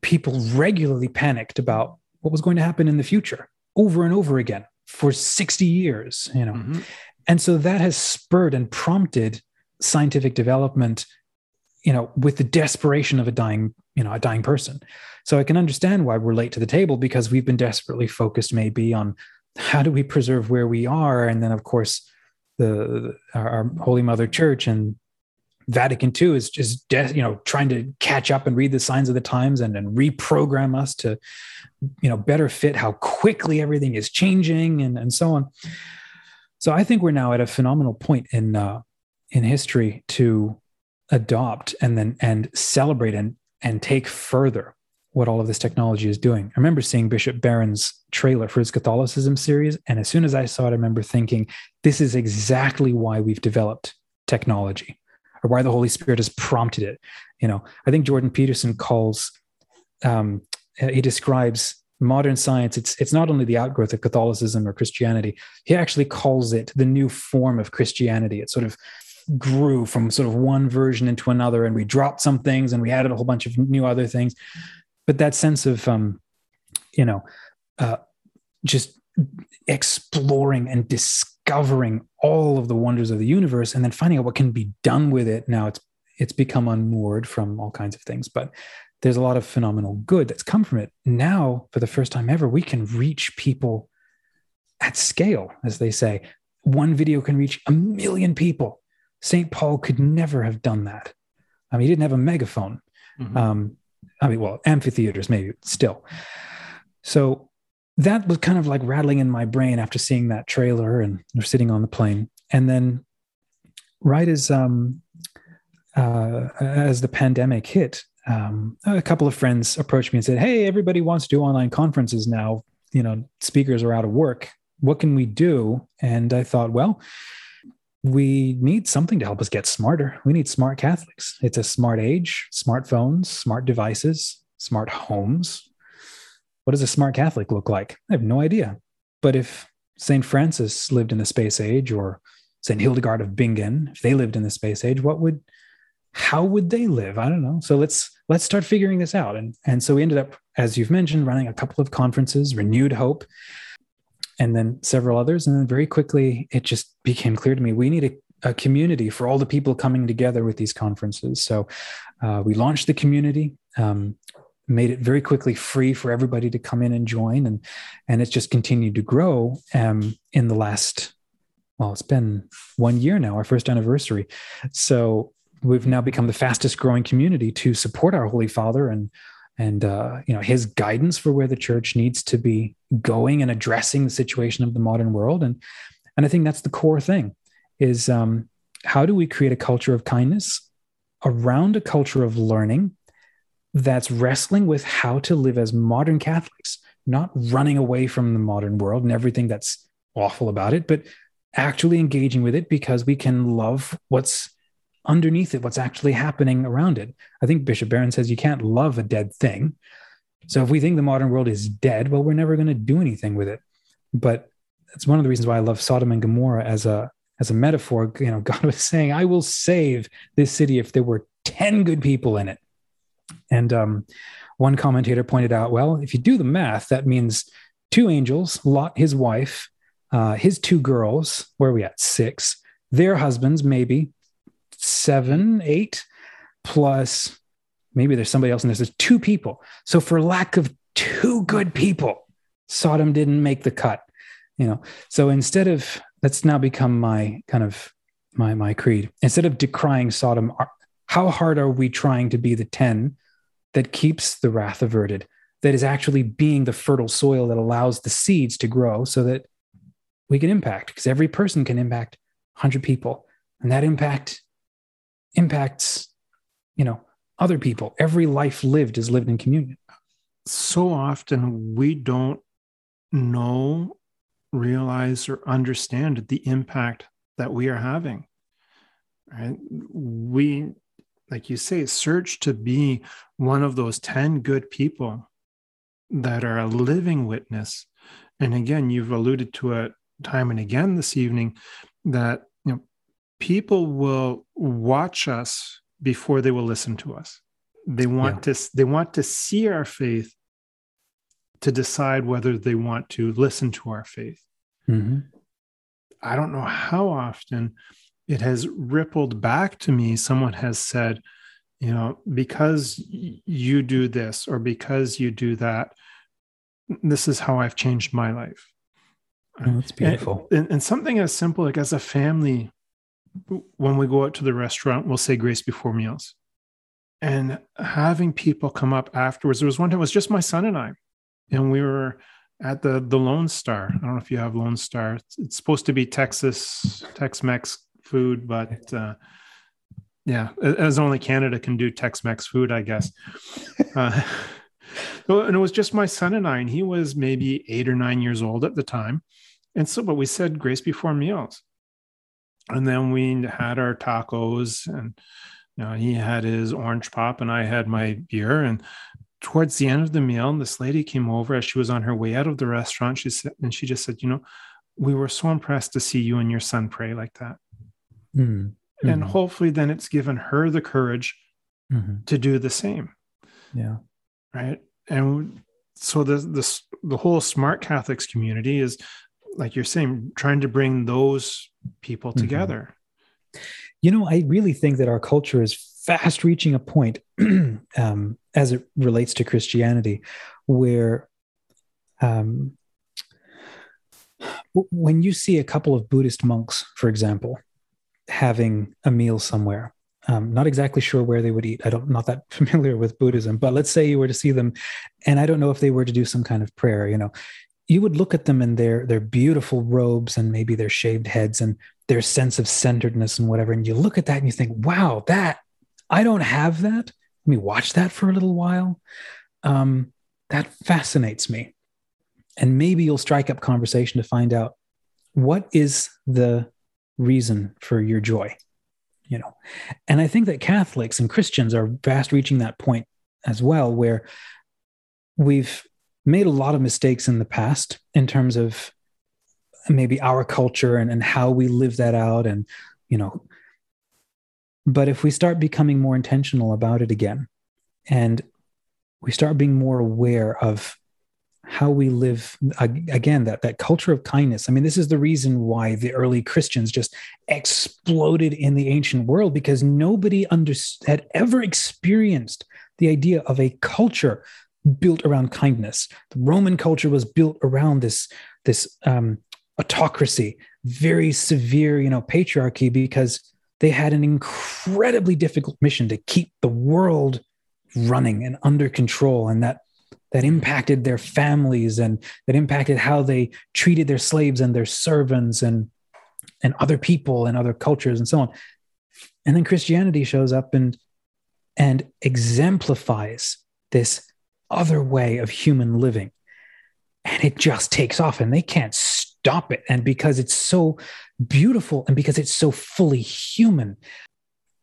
people regularly panicked about what was going to happen in the future over and over again for sixty years, you know? Mm-hmm. And so that has spurred and prompted scientific development, you know, with the desperation of a dying, you know, a dying person. So I can understand why we're late to the table, because we've been desperately focused maybe on how do we preserve where we are? And then of course the, our, our Holy Mother Church and Vatican Two is just, de- you know, trying to catch up and read the signs of the times and, and reprogram us to, you know, better fit how quickly everything is changing and, and so on. So I think we're now at a phenomenal point in, uh, in history to adopt and then, and celebrate and, and take further what all of this technology is doing. I remember seeing Bishop Barron's trailer for his Catholicism series. And as soon as I saw it, I remember thinking, this is exactly why we've developed technology, or why the Holy Spirit has prompted it. You know, I think Jordan Peterson calls, um, he describes modern science. It's, it's not only the outgrowth of Catholicism or Christianity. He actually calls it the new form of Christianity. It sort of grew from sort of one version into another, and we dropped some things and we added a whole bunch of new other things. But that sense of, um, you know, uh, just exploring and discovering all of the wonders of the universe, and then finding out what can be done with it. Now it's it's become unmoored from all kinds of things, but there's a lot of phenomenal good that's come from it. Now, for the first time ever, we can reach people at scale, as they say. One video can reach a million people. Saint Paul could never have done that. I mean, he didn't have a megaphone. Mm-hmm. Um, I mean, well, amphitheaters, maybe still. So that was kind of like rattling in my brain after seeing that trailer and sitting on the plane. And then right as, um, uh, as the pandemic hit, um, a couple of friends approached me and said, "Hey, everybody wants to do online conferences now, you know, speakers are out of work. What can we do?" And I thought, well, we need something to help us get smarter. We need smart Catholics. It's a smart age, smartphones, smart devices, smart homes. What does a smart Catholic look like? I have no idea. But if Saint Francis lived in the space age, or Saint Hildegard of Bingen, if they lived in the space age, what would, how would they live? I don't know. So let's, let's start figuring this out. And, and so we ended up, as you've mentioned, running a couple of conferences, Renewed Hope, and then several others. And then very quickly, it just became clear to me, we need a, a community for all the people coming together with these conferences. So uh, we launched the community, um, made it very quickly free for everybody to come in and join. And, and it's just continued to grow um, in the last, well, it's been one year now, our first anniversary. So we've now become the fastest growing community to support our Holy Father and and, uh, you know, his guidance for where the church needs to be going and addressing the situation of the modern world. And, and I think that's the core thing is, um, how do we create a culture of kindness around a culture of learning that's wrestling with how to live as modern Catholics, not running away from the modern world and everything that's awful about it, but actually engaging with it because we can love what's underneath it, what's actually happening around it. I think Bishop Barron says you can't love a dead thing. So if we think the modern world is dead, well, we're never going to do anything with it. But that's one of the reasons why I love Sodom and Gomorrah as a as a metaphor. You know, God was saying, "I will save this city if there were ten good people in it." And um, one commentator pointed out, well, if you do the math, that means two angels, Lot, his wife, uh, his two girls. Where are we at? Six. Their husbands, maybe. Seven, eight, plus maybe there's somebody else, and there's two people. So for lack of two good people, Sodom didn't make the cut, you know? So instead of, that's now become my kind of my, my creed, instead of decrying Sodom, how hard are we trying to be the ten that keeps the wrath averted, that is actually being the fertile soil that allows the seeds to grow so that we can impact, because every person can impact one hundred people. And that impact impacts, you know, other people. Every life lived is lived in communion. So often we don't know, realize, or understand the impact that we are having. Right? We, like you say, search to be one of those ten good people that are a living witness. And again, you've alluded to it time and again this evening that people will watch us before they will listen to us. They want yeah. to they want to see our faith to decide whether they want to listen to our faith. Mm-hmm. I don't know how often it has rippled back to me. Someone has said, you know, because you do this or because you do that, this is how I've changed my life. Oh, that's beautiful. And, and, and something as simple, like as a family, when we go out to the restaurant, we'll say grace before meals. And having people come up afterwards, there was one time, it was just my son and I, and we were at the, the Lone Star. I don't know if you have Lone Star. It's, it's supposed to be Texas, Tex-Mex food, but uh, yeah, as only Canada can do Tex-Mex food, I guess. Uh, and it was just my son and I, and he was maybe eight or nine years old at the time. And so, but we said grace before meals. And then we had our tacos, and you know, he had his orange pop and I had my beer. And towards the end of the meal, this lady came over as she was on her way out of the restaurant. She said, and she just said, you know, we were so impressed to see you and your son pray like that. Mm-hmm. And hopefully then it's given her the courage mm-hmm. to do the same. Yeah. Right. And so the, the, the whole Smart Catholics community is, like you're saying, trying to bring those people together. Mm-hmm. You know, I really think that our culture is fast reaching a point um, as it relates to Christianity, where um, w- when you see a couple of Buddhist monks, for example, having a meal somewhere, um, not exactly sure where they would eat. I don't, not that familiar with Buddhism, but let's say you were to see them, and I don't know if they were to do some kind of prayer, you know, you would look at them in their, their beautiful robes and maybe their shaved heads and their sense of centeredness and whatever. And you look at that and you think, wow, that I don't have that. Let me watch that for a little while. Um, that fascinates me. And maybe you'll strike up conversation to find out what is the reason for your joy, you know? And I think that Catholics and Christians are fast reaching that point as well, where we've made a lot of mistakes in the past in terms of maybe our culture and, and how we live that out. And, you know, but if we start becoming more intentional about it again, and we start being more aware of how we live, again, that, that culture of kindness. I mean, this is the reason why the early Christians just exploded in the ancient world, because nobody under, had ever experienced the idea of a culture built around kindness. The Roman culture was built around this this um, autocracy, very severe, you know, patriarchy, because they had an incredibly difficult mission to keep the world running and under control, and that that impacted their families, and that impacted how they treated their slaves and their servants and and other people and other cultures and so on. And then Christianity shows up and and exemplifies this other way of human living, and it just takes off and they can't stop it. And because it's so beautiful and because it's so fully human,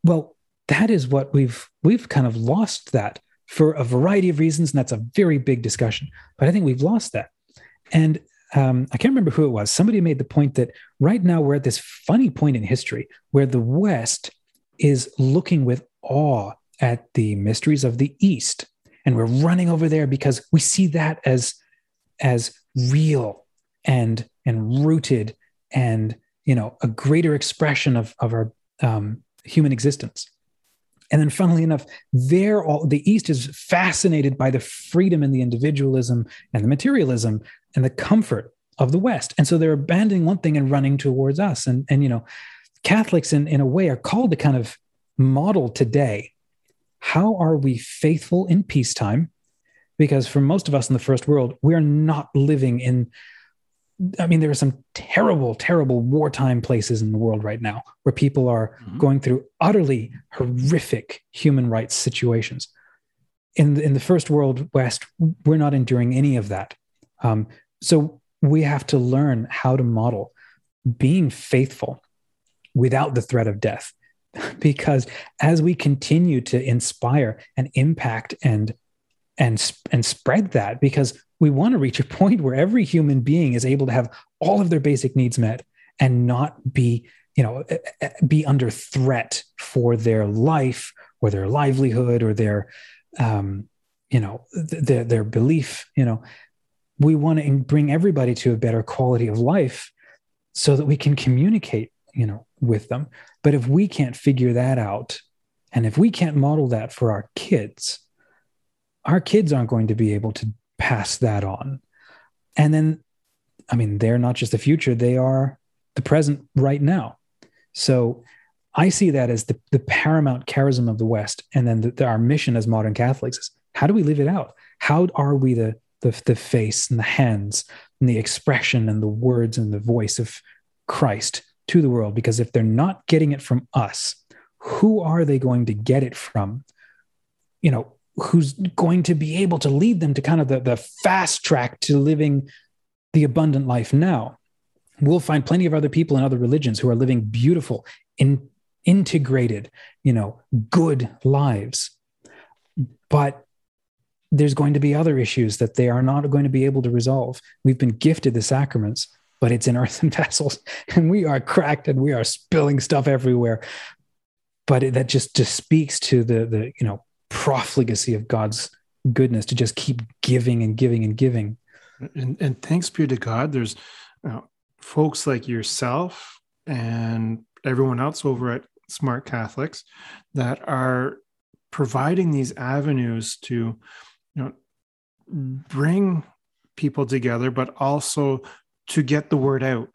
well, that is what we've we've kind of lost that for a variety of reasons, and that's a very big discussion, but I think we've lost that. And um, I can't remember who it was, somebody made the point that right now we're at this funny point in history where the West is looking with awe at the mysteries of the East. And we're running over there because we see that as, as real and, and rooted and, you know, a greater expression of, of our um, human existence. And then funnily enough, they're all, the East is fascinated by the freedom and the individualism and the materialism and the comfort of the West. And so they're abandoning one thing and running towards us. And, and, you know, Catholics in, in a way are called to kind of model today, how are we faithful in peacetime? Because for most of us in the first world, we're not living in, I mean, there are some terrible, terrible wartime places in the world right now where people are mm-hmm. going through utterly horrific human rights situations. In the, in the first world West, we're not enduring any of that. Um, so we have to learn how to model being faithful without the threat of death. Because as we continue to inspire and impact and and and spread that, because we want to reach a point where every human being is able to have all of their basic needs met and not be, you know, be under threat for their life or their livelihood or their, um, you know, their, their belief. You know, we want to bring everybody to a better quality of life so that we can communicate, you know, with them. But if we can't figure that out, and if we can't model that for our kids, our kids aren't going to be able to pass that on. And then, I mean, they're not just the future, they are the present right now. So I see that as the, the paramount charism of the West. And then the, the, our mission as modern Catholics is, how do we live it out? How are we the, the, the face and the hands and the expression and the words and the voice of Christ to the world? Because if they're not getting it from us, who are they going to get it from? You know, who's going to be able to lead them to kind of the, the fast track to living the abundant life now? We'll find plenty of other people in other religions who are living beautiful, in, integrated, you know, good lives. But there's going to be other issues that they are not going to be able to resolve. We've been gifted the sacraments, but it's in earthen vessels, and we are cracked and we are spilling stuff everywhere. But it, that just, just speaks to the, the, you know, profligacy of God's goodness to just keep giving and giving and giving. And, and thanks be to God, there's you know, folks like yourself and everyone else over at Smart Catholics that are providing these avenues to, you know, bring people together, but also to get the word out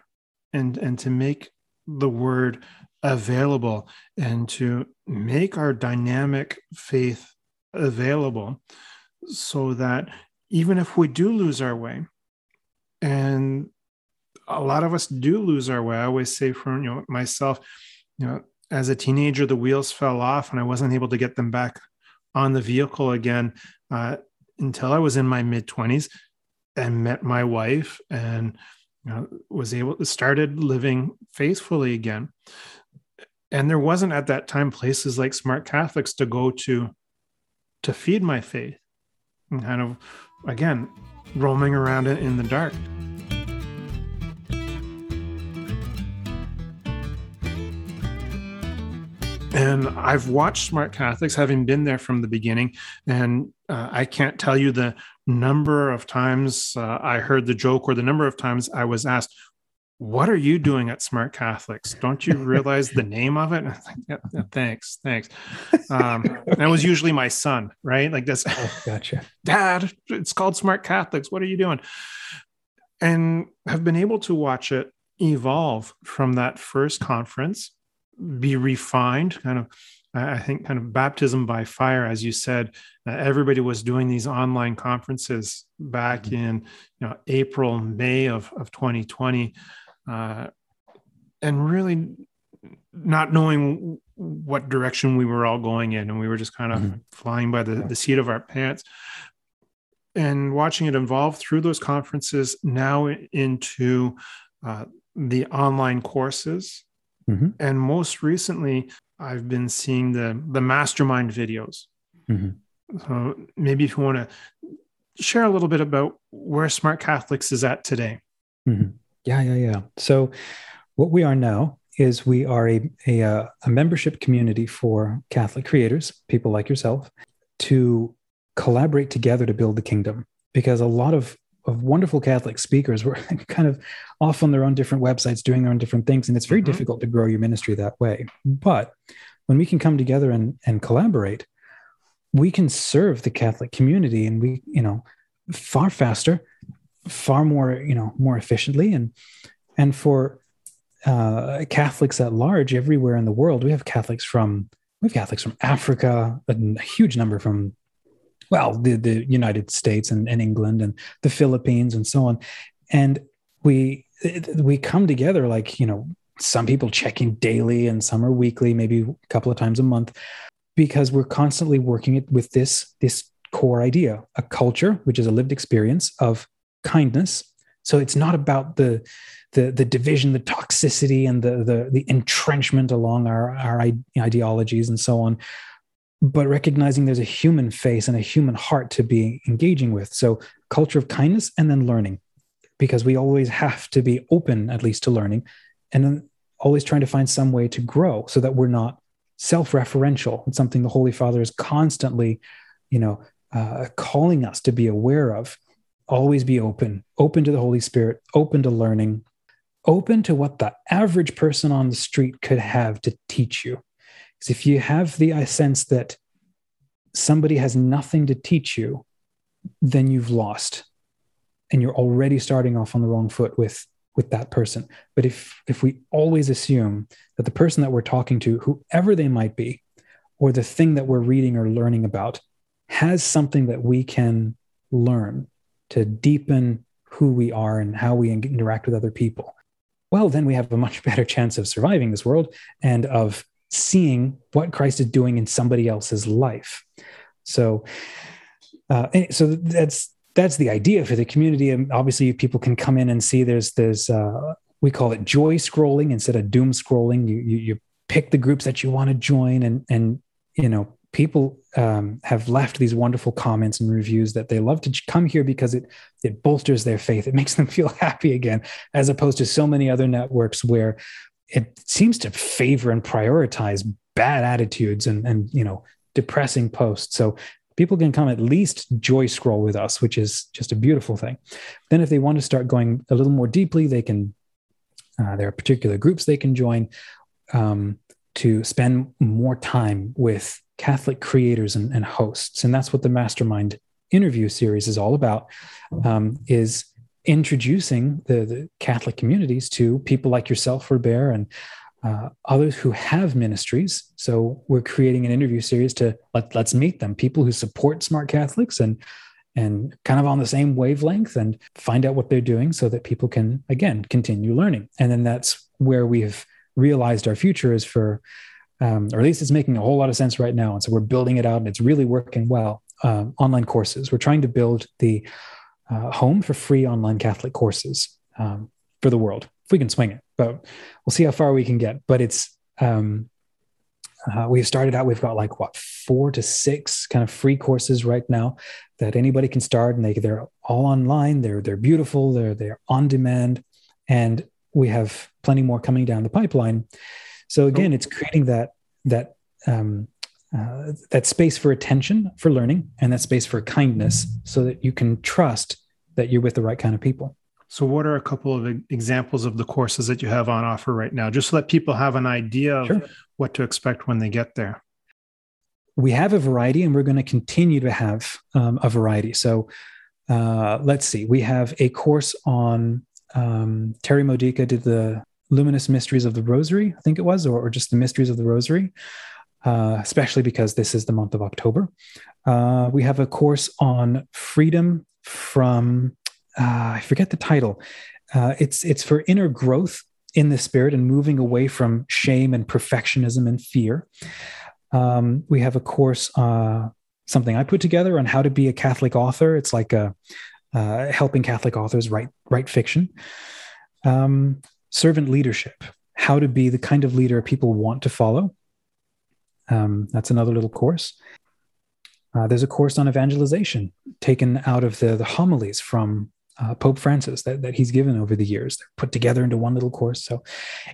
and, and to make the word available and to make our dynamic faith available, so that even if we do lose our way, and a lot of us do lose our way. I always say, for you know myself, you know, as a teenager, the wheels fell off and I wasn't able to get them back on the vehicle again uh, until I was in my mid twenties and met my wife, and you know, was able to started living faithfully again. And there wasn't at that time places like Smart Catholics to go to, to feed my faith, and kind of, again, roaming around it in the dark. And I've watched Smart Catholics, having been there from the beginning, and uh, I can't tell you the number of times uh, I heard the joke, or the number of times I was asked, what are you doing at Smart Catholics? Don't you realize the name of it? And I was like, yeah, yeah, thanks, thanks. Um, and it was usually my son, right? Like this, oh, gotcha. Dad, it's called Smart Catholics. What are you doing? And have been able to watch it evolve from that first conference, be refined, kind of, I think, kind of baptism by fire, as you said. Uh, everybody was doing these online conferences back mm-hmm. in you know, April, May of, of twenty twenty. Uh, and really not knowing what direction we were all going in. And we were just kind of mm-hmm. flying by the, the seat of our pants, and watching it evolve through those conferences now into uh, the online courses. Mm-hmm. And most recently, I've been seeing the, the mastermind videos. Mm-hmm. So maybe if you want to share a little bit about where Smart Catholics is at today. Mm-hmm. Yeah, yeah, yeah. So what we are now is we are a, a, a membership community for Catholic creators, people like yourself, to collaborate together to build the kingdom. Because a lot of, of wonderful Catholic speakers were kind of off on their own different websites, doing their own different things. And it's very mm-hmm. difficult to grow your ministry that way. But when we can come together and, and collaborate, we can serve the Catholic community, and we, you know, far faster, far more, you know, more efficiently. And, and for uh, Catholics at large, everywhere in the world, we have Catholics from, we have Catholics from Africa, a huge number from, well, the, the United States and, and England and the Philippines and so on. And we, we come together, like, you know, some people check in daily and some are weekly, maybe a couple of times a month, because we're constantly working it with this, this core idea, a culture, which is a lived experience of kindness. So it's not about the, the, the division, the toxicity, and the, the, the entrenchment along our, our ideologies and so on, but recognizing there's a human face and a human heart to be engaging with. So culture of kindness, and then learning, because we always have to be open, at least to learning, and then always trying to find some way to grow so that we're not self-referential. It's something the Holy Father is constantly, you know, uh, calling us to be aware of. Always be open, open to the Holy Spirit, open to learning, open to what the average person on the street could have to teach you. Because if you have the sense that somebody has nothing to teach you, then you've lost. And you're already starting off on the wrong foot with, with that person. But if, if we always assume that the person that we're talking to, whoever they might be, or the thing that we're reading or learning about, has something that we can learn to deepen who we are and how we interact with other people, well, then we have a much better chance of surviving this world and of seeing what Christ is doing in somebody else's life. So, uh, so that's, that's the idea for the community. And obviously people can come in and see there's, there's, uh, we call it joy scrolling instead of doom scrolling. You, you, you pick the groups that you want to join, and, and, you know, people um, have left these wonderful comments and reviews that they love to come here because it, it bolsters their faith. It makes them feel happy again, as opposed to so many other networks where it seems to favor and prioritize bad attitudes and, and, you know, depressing posts. So people can come at least joy scroll with us, which is just a beautiful thing. Then if they want to start going a little more deeply, they can, uh, there are particular groups they can join um, to spend more time with Catholic creators and, and hosts. And that's what the Mastermind interview series is all about, um, is introducing the, the Catholic communities to people like yourself, Robert, and Uh, others who have ministries. So we're creating an interview series to let, let's meet them, people who support Smart Catholics and and kind of on the same wavelength, and find out what they're doing so that people can, again, continue learning. And then that's where we've realized our future is for, um, or at least it's making a whole lot of sense right now. And so we're building it out, and it's really working well. Um, online courses. We're trying to build the uh, home for free online Catholic courses um, for the world, if we can swing it. But we'll see how far we can get. But it's, um, uh, we've started out, we've got like what, four to six kind of free courses right now that anybody can start, and they, they're all online. They're, they're beautiful. They're, they're on demand, and we have plenty more coming down the pipeline. So again, it's creating that, that, um, uh, that space for attention, for learning, and that space for kindness, so that you can trust that you're with the right kind of people. So what are a couple of examples of the courses that you have on offer right now, just so that people have an idea of sure. what to expect when they get there? We have a variety, and we're going to continue to have um, a variety. So uh, let's see, we have a course on um, Terry Modica did the Luminous Mysteries of the Rosary, I think it was, or, or just the Mysteries of the Rosary, uh, especially because this is the month of October. Uh, we have a course on freedom from... Uh, I forget the title. Uh, it's it's for inner growth in the spirit and moving away from shame and perfectionism and fear. Um, we have a course, uh, something I put together on how to be a Catholic author. It's like a, uh, helping Catholic authors write write fiction. Um, servant leadership, how to be the kind of leader people want to follow. Um, that's another little course. Uh, there's a course on evangelization taken out of the, the homilies from Uh, Pope Francis that, that he's given over the years. They're put together into one little course. So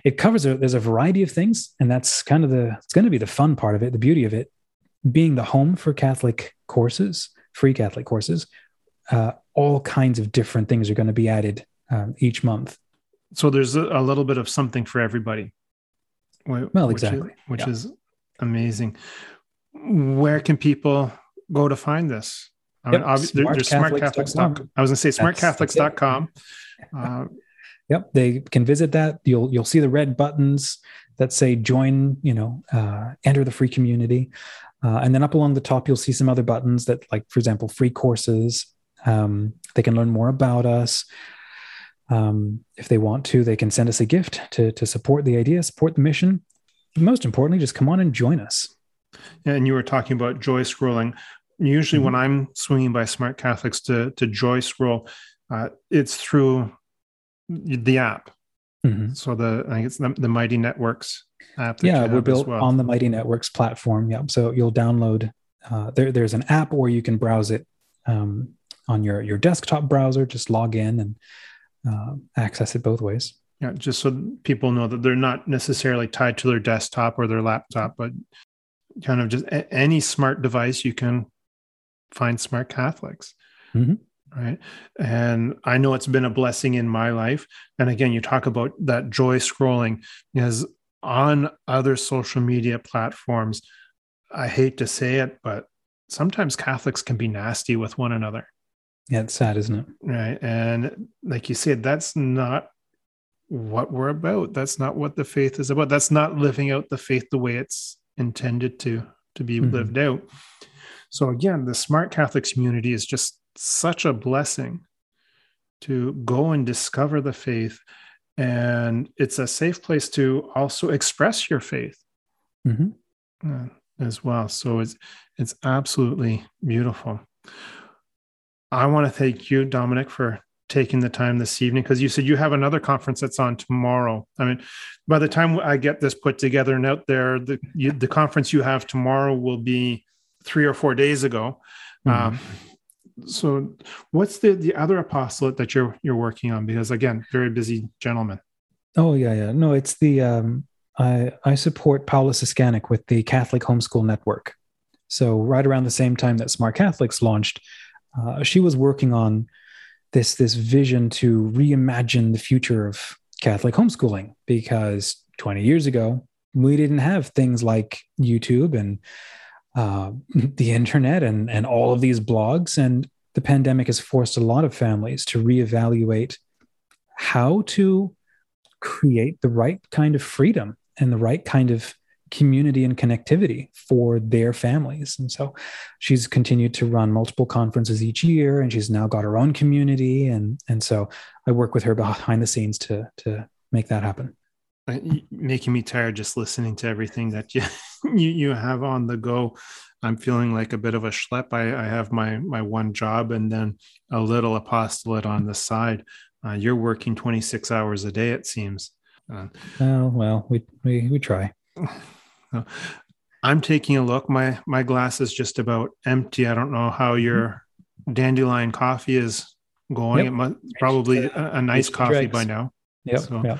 it covers, a, there's a variety of things, and that's kind of the, it's going to be the fun part of it, the beauty of it, being the home for Catholic courses, free Catholic courses. Uh, all kinds of different things are going to be added um, each month. So there's a, a little bit of something for everybody. Well, exactly. Which, is, which yeah. is amazing. Where can people go to find this? I mean, yep. obviously, Smart there's smart catholics dot com. I was going to say smart catholics dot com. Uh, yep, they can visit that. You'll you'll see the red buttons that say join, you know, uh, enter the free community, uh, and then up along the top you'll see some other buttons that, like, for example, free courses. Um, they can learn more about us. Um, if they want to, they can send us a gift to to support the idea, support the mission. But most importantly, just come on and join us. And you were talking about joy scrolling. Usually mm-hmm. when I'm swinging by Smart Catholics to, to joy scroll, uh, it's through the app. Mm-hmm. So the, I think it's the, the Mighty Networks app. That yeah, we're built well. on the Mighty Networks platform. Yep. So you'll download, uh, there, there's an app, or you can browse it um, on your, your desktop browser, just log in and uh, access it both ways. you know, just so people know that they're not necessarily tied to their desktop or their laptop, but kind of just a- any smart device you can find Smart Catholics. Mm-hmm. Right. And I know it's been a blessing in my life. And again, you talk about that joy scrolling, because on other social media platforms, I hate to say it, but sometimes Catholics can be nasty with one another. Yeah, it's sad, isn't it? Right. And like you said, that's not what we're about. That's not what the faith is about. That's not living out the faith the way it's intended to, to be mm-hmm. lived out. So again, the Smart Catholics community is just such a blessing to go and discover the faith. And it's a safe place to also express your faith mm-hmm. as well. So it's, it's absolutely beautiful. I want to thank you, Dominic, for taking the time this evening, because you said you have another conference that's on tomorrow. I mean, by the time I get this put together and out there, the, you, the conference you have tomorrow will be three or four days ago. Mm-hmm. Um, So what's the, the other apostolate that you're, you're working on? Because again, very busy gentleman. Oh yeah. Yeah. No, it's the, um, I, I support Paulus Iskanic with the Catholic Homeschool Network. So right around the same time that Smart Catholics launched, uh, she was working on this, this vision to reimagine the future of Catholic homeschooling, because twenty years ago, we didn't have things like YouTube and, Uh, the internet and, and all of these blogs. And the pandemic has forced a lot of families to reevaluate how to create the right kind of freedom and the right kind of community and connectivity for their families. And so she's continued to run multiple conferences each year, and she's now got her own community. And, and so I work with her behind the scenes to, to make that happen. Making me tired just listening to everything that you, you you have on the go. I'm feeling like a bit of a schlep. I, I have my my one job and then a little apostolate on the side. Uh, you're working twenty-six hours a day, it seems. Uh, oh well, we we we try. I'm taking a look. My my glass is just about empty. I don't know how your dandelion coffee is going. Yep. It must probably a, a nice coffee drinks. By now. Yep. So, yep.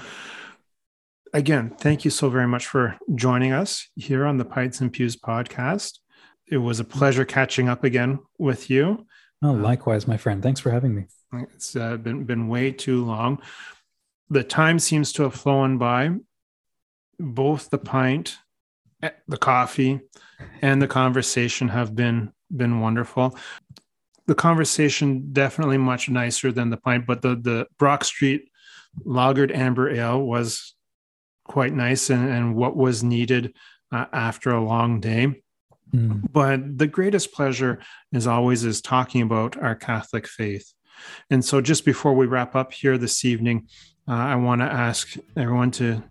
Again, thank you so very much for joining us here on the Pints and Pews podcast. It was a pleasure catching up again with you. Oh, likewise, my friend. Thanks for having me. It's uh, been, been way too long. The time seems to have flown by. Both the pint, the coffee, and the conversation have been, been wonderful. The conversation definitely much nicer than the pint, but the, the Brock Street Lagered Amber Ale was quite nice and, and what was needed uh, after a long day. Mm. But the greatest pleasure, as always, is talking about our Catholic faith. And so just before we wrap up here this evening, uh, I want to ask everyone to, you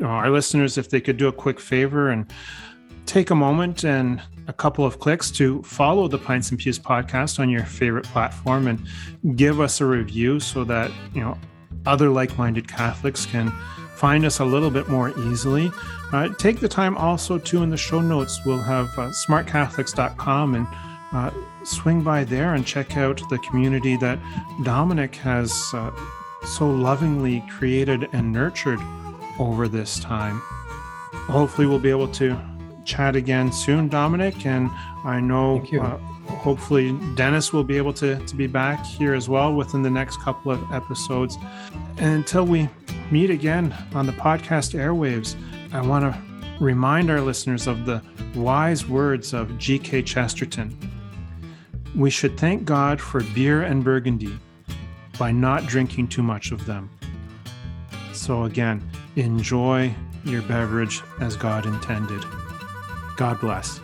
know, our listeners, if they could do a quick favor and take a moment and a couple of clicks to follow the Pints and Pews podcast on your favorite platform and give us a review so that, you know, other like-minded Catholics can find us a little bit more easily. Uh, take the time also to, in the show notes, we'll have uh, smart catholics dot com, and uh, swing by there and check out the community that Dominic has uh, so lovingly created and nurtured over this time. Hopefully we'll be able to chat again soon, Dominic, and I know uh, hopefully Dennis will be able to, to be back here as well within the next couple of episodes. And until we meet again on the podcast airwaves, I want to remind our listeners of the wise words of G K Chesterton. We should thank God for beer and burgundy by not drinking too much of them. So again, enjoy your beverage as God intended. God bless.